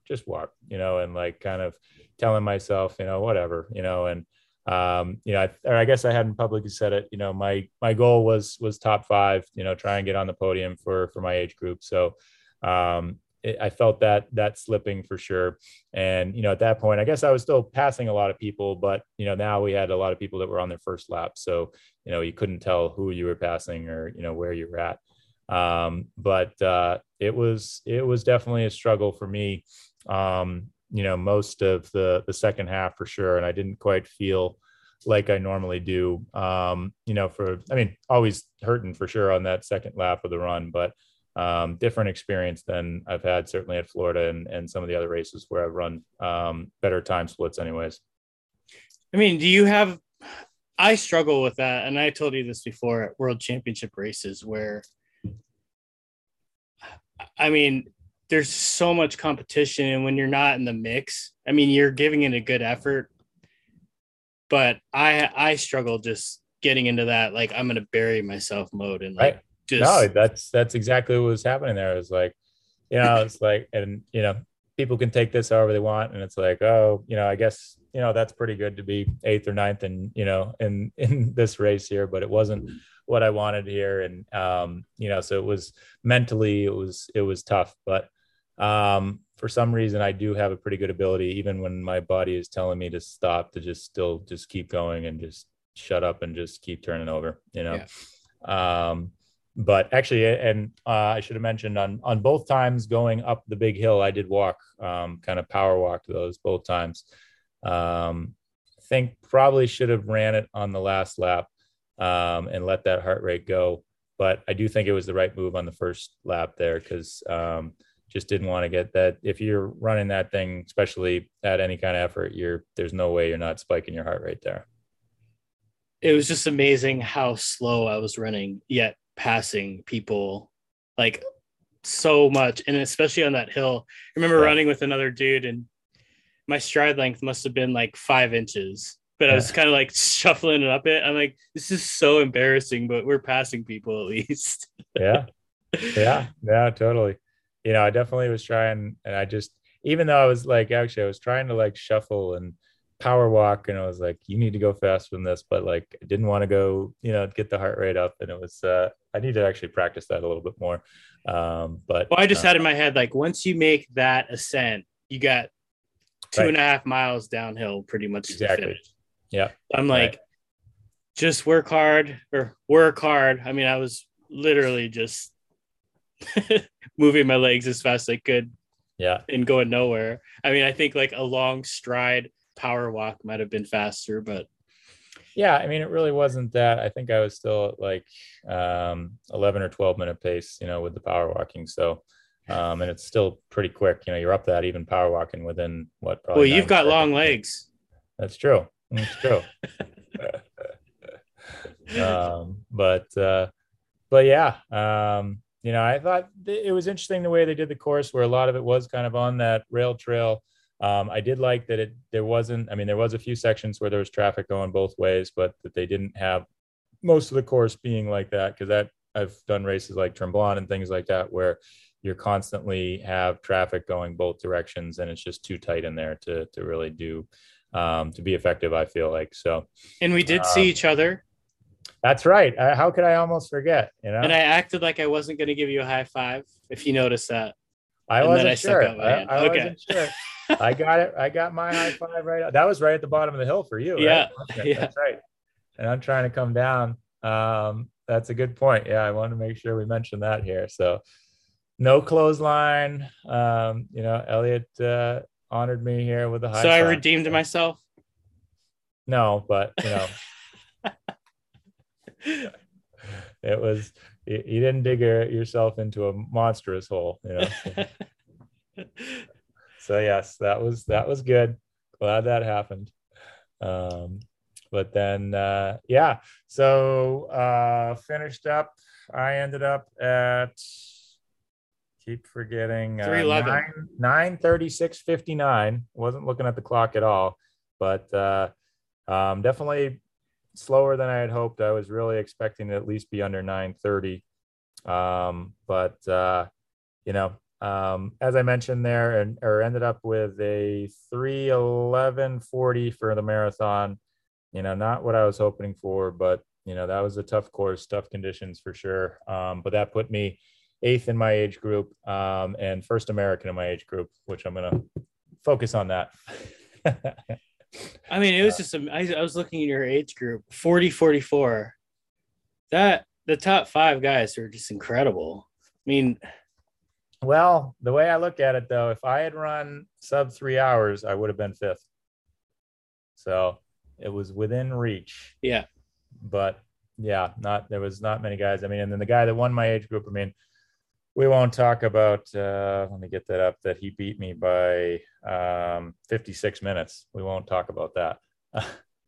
and like kind of telling myself, whatever, and, I guess I hadn't publicly said it, my goal was top five, try and get on the podium for my age group. So, I felt that slipping for sure. And, at that point, I guess I was still passing a lot of people, but, now we had a lot of people that were on their first lap. So, you couldn't tell who you were passing or, where you were at. But it was definitely a struggle for me, most of the second half for sure. And I didn't quite feel like I normally do, always hurting for sure on that second lap of the run, but different experience than I've had certainly at Florida and some of the other races where I've run better time splits anyways. I mean, I struggle with that. And I told you this before at World Championship races where, there's so much competition, and when you're not in the mix, you're giving it a good effort, but I struggle just getting into that. Like, I'm going to bury myself mode and like, right. No, that's exactly what was happening there. It was like, it's like, and people can take this however they want, and it's like, oh, I guess that's pretty good to be eighth or ninth, and in this race here, but it wasn't what I wanted here, and so it was mentally, it was tough, but for some reason I do have a pretty good ability, even when my body is telling me to stop, to just still just keep going and just shut up and just keep turning over, Yeah. But actually, and I should have mentioned on both times going up the big hill, I did walk, kind of power walked those both times. I think probably should have ran it on the last lap and let that heart rate go. But I do think it was the right move on the first lap there, because just didn't want to get that. If you're running that thing, especially at any kind of effort, there's no way you're not spiking your heart rate there. It was just amazing how slow I was running, yet passing people like so much, and especially on that hill. I remember running with another dude, and my stride length must have been like 5 inches, but I was kind of like shuffling it up it. I'm like, this is so embarrassing, but we're passing people at least. Yeah, totally. You know, I definitely was trying, and I just, even though I was like, actually, I was trying to like shuffle and power walk, and I was like, you need to go fast from this, but like, I didn't want to go, you know, get the heart rate up. And it was, I need to actually practice that a little bit more. But well, I just had in my head, like, once you make that ascent, you got two and a half miles downhill pretty much. Exactly. To finish. Yeah. I'm like, just work hard or work hard. I mean, I was literally just moving my legs as fast as I could. Yeah. And going nowhere. I mean, I think like a long stride power walk might have been faster, but yeah, I mean, it really wasn't that. I think I was still at like 11 or 12 minute pace, you know, with the power walking. So, and it's still pretty quick. You know, you're up that even power walking within what? Probably well, you've got long legs. That's true. That's true. But yeah, you know, I thought it was interesting the way they did the course, where a lot of it was kind of on that rail trail. I did like that there wasn't, I mean, there was a few sections where there was traffic going both ways, but that they didn't have most of the course being like that. Cause that I've done races like Tremblant and things like that, where you're constantly have traffic going both directions, and it's just too tight in there to really do, to be effective, I feel like. So, and we did see each other. That's right. How could I almost forget, you know? And I acted like I wasn't going to give you a high five. If you noticed that. I wasn't sure. I got it. I got my high five right out. That was right at the bottom of the hill for you. Right? Yeah. That's right. And I'm trying to come down. That's a good point. Yeah. I want to make sure we mention that here. So no clothesline. You know, Elliot honored me here with a high five. So I redeemed myself? No, but you know, it was, you didn't dig yourself into a monstrous hole, you know? So yes, that was good. Glad that happened. But then, yeah. So, finished up, I ended up at, keep forgetting, 9:36:59. Wasn't looking at the clock at all, but, definitely slower than I had hoped. I was really expecting to at least be under 9:30. But, you know, as I mentioned there, or ended up with a 3:11:40 for the marathon. You know, not what I was hoping for, but you know, that was a tough course, tough conditions for sure. But that put me 8th in my age group, and first American in my age group, which I'm going to focus on that. I mean, it was just, I was looking at your age group, 40-44, that the top five guys are just incredible. I mean, well, the way I look at it, though, if I had run sub 3 hours, I would have been 5th. So it was within reach. Yeah. But yeah, there was not many guys. I mean, and then the guy that won my age group, I mean, we won't talk about, let me get that up, that he beat me by 56 minutes. We won't talk about that.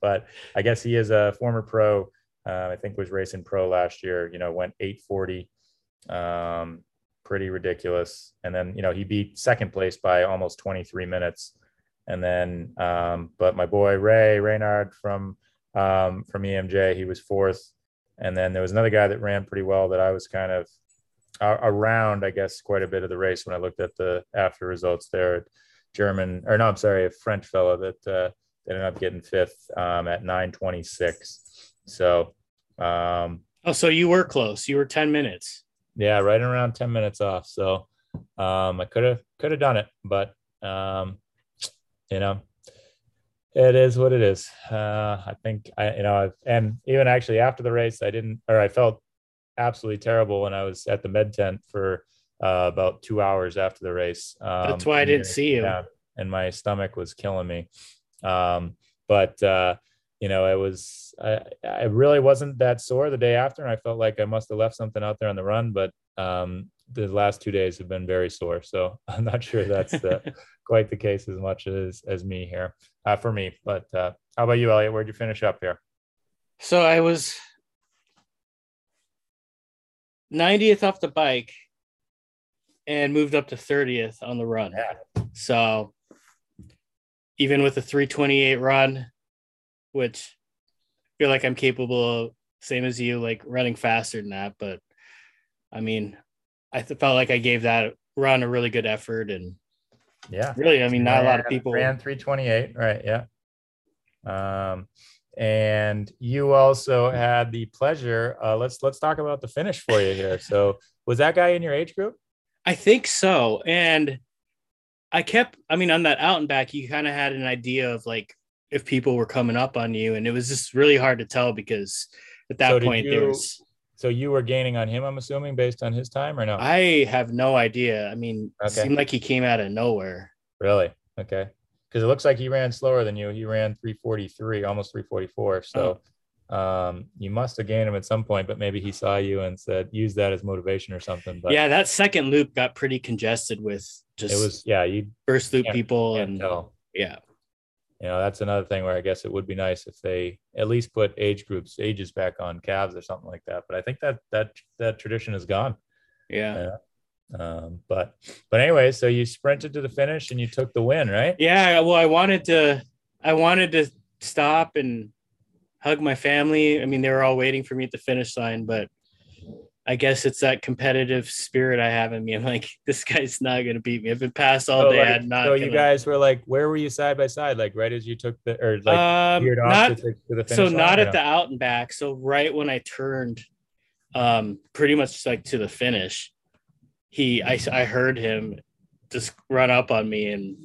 But I guess he is a former pro, I think was racing pro last year, you know, went 8:40. Pretty ridiculous. And then, you know, he beat second place by almost 23 minutes. And then, but my boy Raynard from EMJ, he was 4th. And then there was another guy that ran pretty well that I was kind of around, I guess, quite a bit of the race when I looked at the after results there. A French fellow that ended up getting 5th at 9:26. So, so you were close. You were 10 minutes. Yeah, right around 10 minutes off. So I could have done it, but you know, it is what it is. I think and even actually after the race, I felt absolutely terrible when I was at the med tent for about 2 hours after the race. That's why I didn't see you. Yeah, and my stomach was killing me. You know, I really wasn't that sore the day after, and I felt like I must have left something out there on the run, but the last 2 days have been very sore. So I'm not sure that's quite the case as much as me here for me. But how about you, Elliot? Where'd you finish up here? So I was 90th off the bike and moved up to 30th on the run. Yeah. So even with a 3:28 run, which I feel like I'm capable of, same as you, like running faster than that. But I mean, I felt like I gave that run a really good effort. And yeah, really, I mean, not a lot of people ran 3:28. Right. Yeah. And you also had the pleasure. Let's talk about the finish for you here. So was that guy in your age group? I think so. And I kept, I mean, on that out and back, you kind of had an idea of like if people were coming up on you, and it was just really hard to tell because at that point there was. So you were gaining on him, I'm assuming, based on his time, or no? I have no idea. I mean, it seemed like he came out of nowhere. Really? Okay. Because it looks like he ran slower than you. He ran 3:43, almost 3:44. So you must have gained him at some point, but maybe he saw you and said, use that as motivation or something. But yeah, that second loop got pretty congested with just first loop people. And tell. Yeah. You know, that's another thing where I guess it would be nice if they at least put age groups, ages back on calves or something like that. But I think that tradition is gone. Yeah. But anyway, so you sprinted to the finish and you took the win, right? Yeah. Well, I wanted to stop and hug my family. I mean, they were all waiting for me at the finish line, but I guess it's that competitive spirit I have in me. I'm like, this guy's not going to beat me. I've been passed all day. Like, you guys were like, where were you side by side? Like right as you took to the finish line? So not at the out and back. So right when I turned, pretty much like to the finish, I heard him just run up on me, and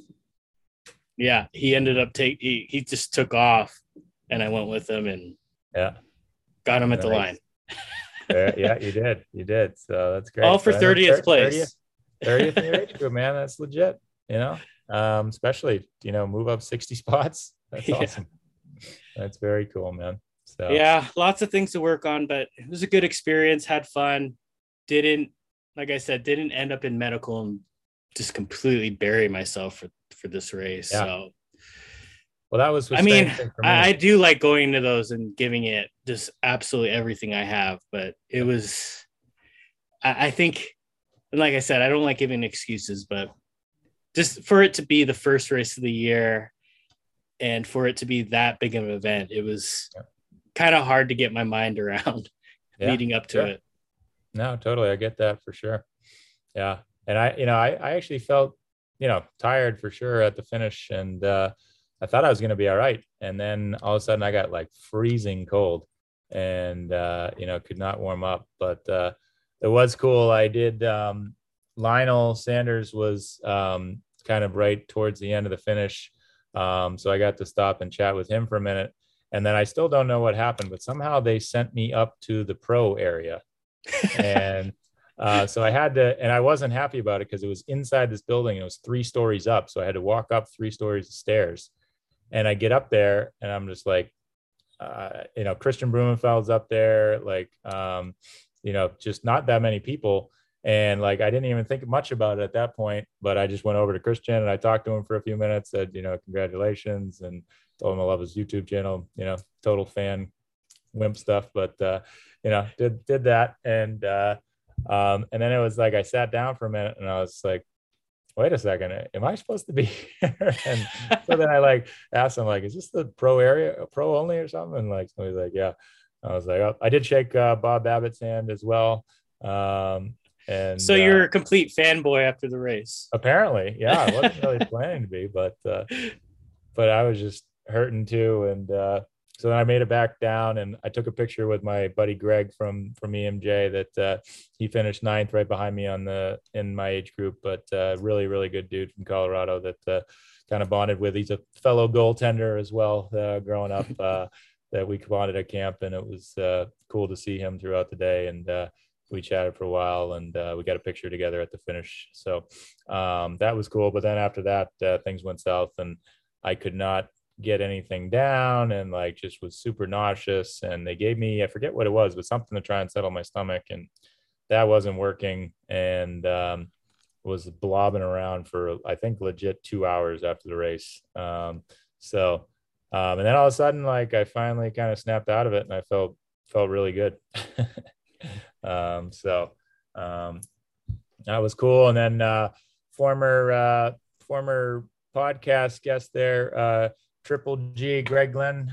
yeah, he ended up he just took off, and I went with him and got him at the line. Yeah, you did. So that's great. All for 30th place. 30th in your age group, man. That's legit. You know, especially, you know, move up 60 spots. That's awesome. That's very cool, man. So yeah, lots of things to work on, but it was a good experience. Had fun. Didn't end up in medical and just completely bury myself for this race. Yeah. So. Well, that was, I mean, I do like going to those and giving it just absolutely everything I have, but it was, I think, and like I said, I don't like giving excuses, but just for it to be the first race of the year and for it to be that big of an event, it was kind of hard to get my mind around leading up to it. No, totally. I get that for sure. Yeah. And I actually felt, tired for sure at the finish, and, I thought I was going to be all right. And then all of a sudden I got like freezing cold and, could not warm up, but, it was cool. I did, Lionel Sanders was, kind of right towards the end of the finish. So I got to stop and chat with him for a minute, and then I still don't know what happened, but somehow they sent me up to the pro area. And, so I had to, and I wasn't happy about it because it was inside this building and it was 3 stories up. So I had to walk up 3 stories of stairs. And I get up there and I'm just like, Christian Blumenfeld's up there, like, just not that many people. And like, I didn't even think much about it at that point, but I just went over to Christian and I talked to him for a few minutes, said, congratulations, and told him I love his YouTube channel, total fan, wimp stuff, but, did that. And, and then it was like, I sat down for a minute and I was like, wait a second, am I supposed to be here? And so then I like asked him, like, is this the pro area, pro only or something? And like, somebody's like, yeah. I was like, oh, I did shake Bob Babbitt's hand as well. And so you're a complete fanboy after the race. Apparently. Yeah. I wasn't really planning to be, but I was just hurting too. And, so then I made it back down and I took a picture with my buddy, Greg from EMJ, that he finished 9th right behind me in my age group, but really, really good dude from Colorado that kind of bonded with. He's a fellow goaltender as well, growing up that we bonded at camp, and it was cool to see him throughout the day. And we chatted for a while, and we got a picture together at the finish. So that was cool. But then after that, things went south and I could not get anything down, and like just was super nauseous, and they gave me, I forget what it was, but something to try and settle my stomach, and that wasn't working, and was blobbing around for I think legit 2 hours after the race. And then all of a sudden, like I finally kind of snapped out of it and I felt really good. That was cool. And then former podcast guest there, Triple G, Greg Glenn,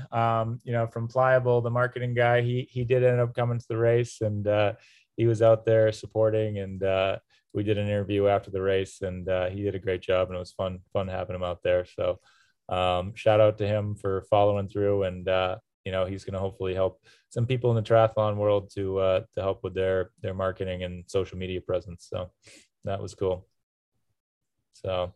you know, from Pliable, the marketing guy, he did end up coming to the race, and he was out there supporting, and we did an interview after the race, and he did a great job, and it was fun having him out there. So shout out to him for following through, and you know, he's going to hopefully help some people in the triathlon world to help with their marketing and social media presence. So that was cool. So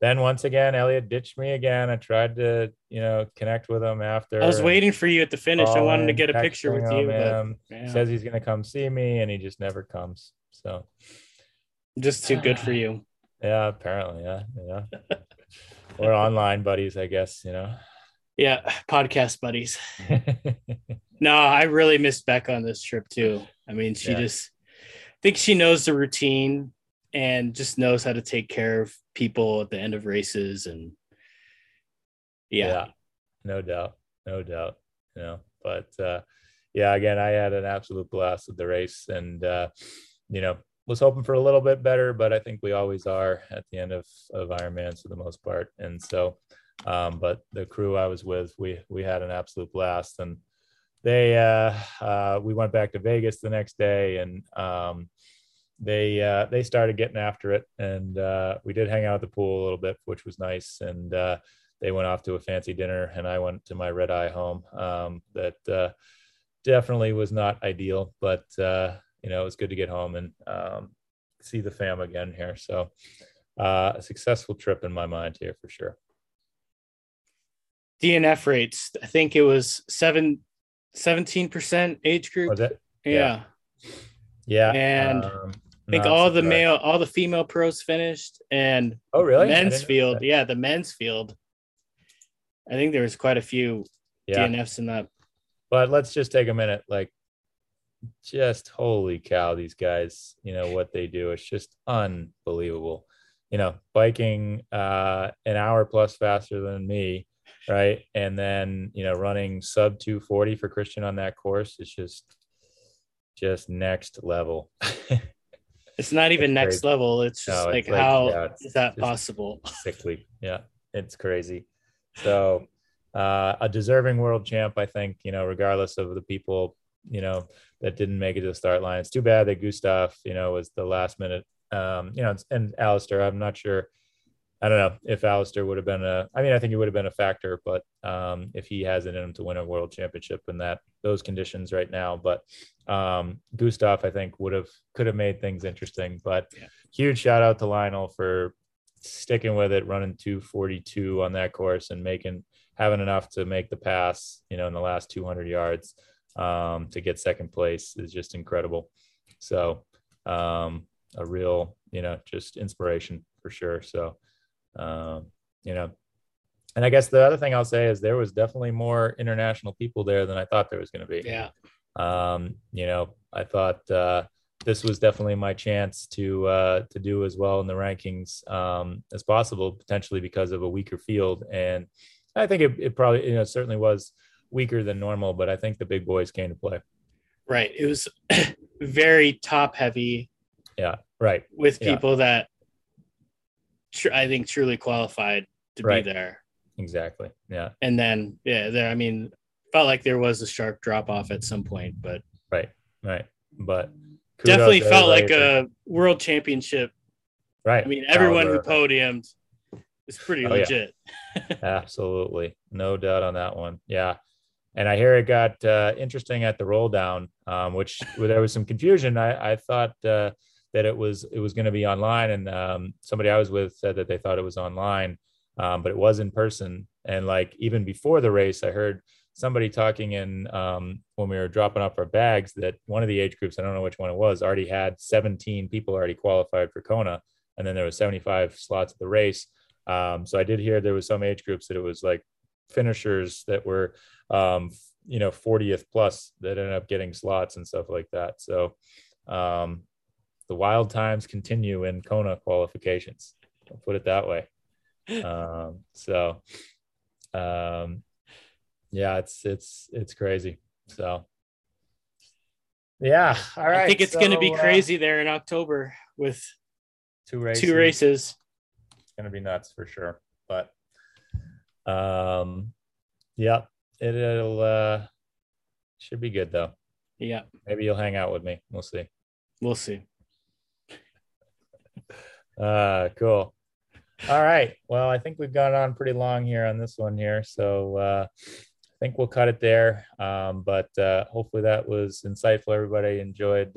then once again, Elliot ditched me again. I tried to, you know, connect with him after. I was waiting for you at the finish. I wanted to get a picture with you. But, yeah. He says he's going to come see me, and he just never comes. So just too good for you. Yeah, apparently. Yeah. Yeah. We're online buddies, I guess, you know. Yeah. Podcast buddies. No, I really missed Beck on this trip too. I mean, she just, I think she knows the routine and just knows how to take care of people at the end of races. And yeah, no doubt. You know, but yeah, again, I had an absolute blast with the race, and you know, was hoping for a little bit better, but I think we always are at the end of Ironman for the most part. And so, but the crew I was with, we had an absolute blast, and they, we went back to Vegas the next day, and they started getting after it, and we did hang out at the pool a little bit, which was nice. And they went off to a fancy dinner, and I went to my red eye home. That definitely was not ideal, but you know, it was good to get home and see the fam again here. So a successful trip in my mind here for sure. DNF rates, I think it was 17% age group. Was it? Yeah. And I think all the male, all the female pros finished, and oh really? Men's field. Yeah, the men's field. I think there was quite a few DNFs in that. But let's just take a minute, like, just holy cow, these guys, you know what they do, it's just unbelievable. You know, biking an hour plus faster than me, right? And then, you know, running sub 240 for Christian on that course is just next level. It's not even next level, it's just like, how is that possible? Sickly. Yeah, it's crazy. So a deserving world champ, I think, you know, regardless of the people, you know, that didn't make it to the start line. It's too bad that Gustav, you know, was the last minute, you know, and Alistair, I'm not sure. I don't know if Alistair would have been I think it would have been a factor, but if he has it in him to win a world championship in those conditions right now, but Gustav, I think could have made things interesting, but huge shout out to Lionel for sticking with it, running 242 on that course and having enough to make the pass, you know, in the last 200 yards to get second place is just incredible. So a real, you know, just inspiration for sure. So you know, and I guess the other thing I'll say is there was definitely more international people there than I thought there was going to be. Yeah. You know, I thought this was definitely my chance to do as well in the rankings as possible, potentially because of a weaker field. And I think it probably, you know, certainly was weaker than normal, but I think the big boys came to play. Right. It was very top heavy. Yeah. Right. With people that I think truly qualified to be there. Exactly. Yeah. And then, there, I mean, felt like there was a sharp drop off at some point, but. Right. But definitely felt like a world championship. Right. I mean, everyone who podiumed is pretty legit. Yeah. Absolutely. No doubt on that one. Yeah. And I hear it got interesting at the roll down, which where there was some confusion. I thought, that it was going to be online, and somebody I was with said that they thought it was online, but it was in person. And like even before the race, I heard somebody talking in when we were dropping off our bags that one of the age groups, I don't know which one it was, already had 17 people already qualified for Kona, and then there was 75 slots at the race. So I did hear there was some age groups that it was like finishers that were 40th plus that ended up getting slots and stuff like that. So the wild times continue in Kona qualifications. I'll put it that way. It's crazy. So yeah. All right. I think it's going to be crazy there in October with two races. It's going to be nuts for sure. But Yeah, it'll should be good though. Yeah, maybe you'll hang out with me. We'll see. We'll see. Cool. All right. Well, I think we've gone on pretty long here on this one here, so I think we'll cut it there. But hopefully that was insightful. Everybody enjoyed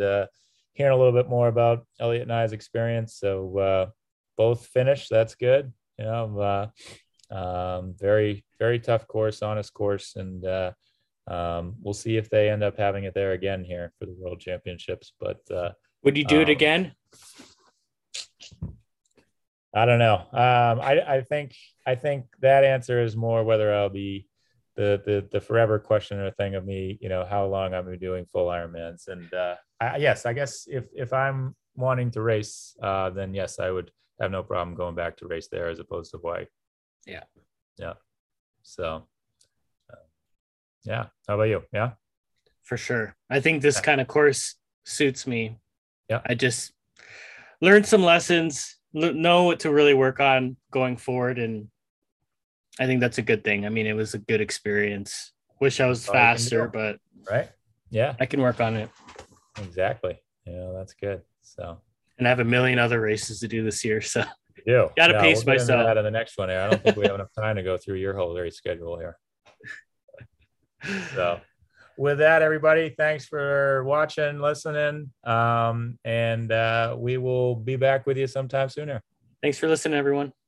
hearing a little bit more about Elliot and I's experience. So both finished. That's good. You know, very, very tough course, honest course. And we'll see if they end up having it there again here for the World Championships. But would you do it again? I don't know. I think that answer is more whether I'll be the forever questioner thing of me, you know, how long I've been doing full Ironmans. And yes, I guess if I'm wanting to race, then yes, I would have no problem going back to race there as opposed to Hawaii. Yeah. Yeah. So yeah. How about you? Yeah, for sure. I think this kind of course suits me. Yeah. I just learned some lessons, know what to really work on going forward. And I think that's a good thing. I mean, it was a good experience. Wish I was faster, but right. Yeah. I can work on it. Exactly. Yeah. That's good. So, and I have a million other races to do this year. So you got to pace myself out of the next one here. I don't think we have enough time to go through your whole race schedule here. So with that, everybody, thanks for watching, listening. And we will be back with you sometime sooner. Thanks for listening, everyone.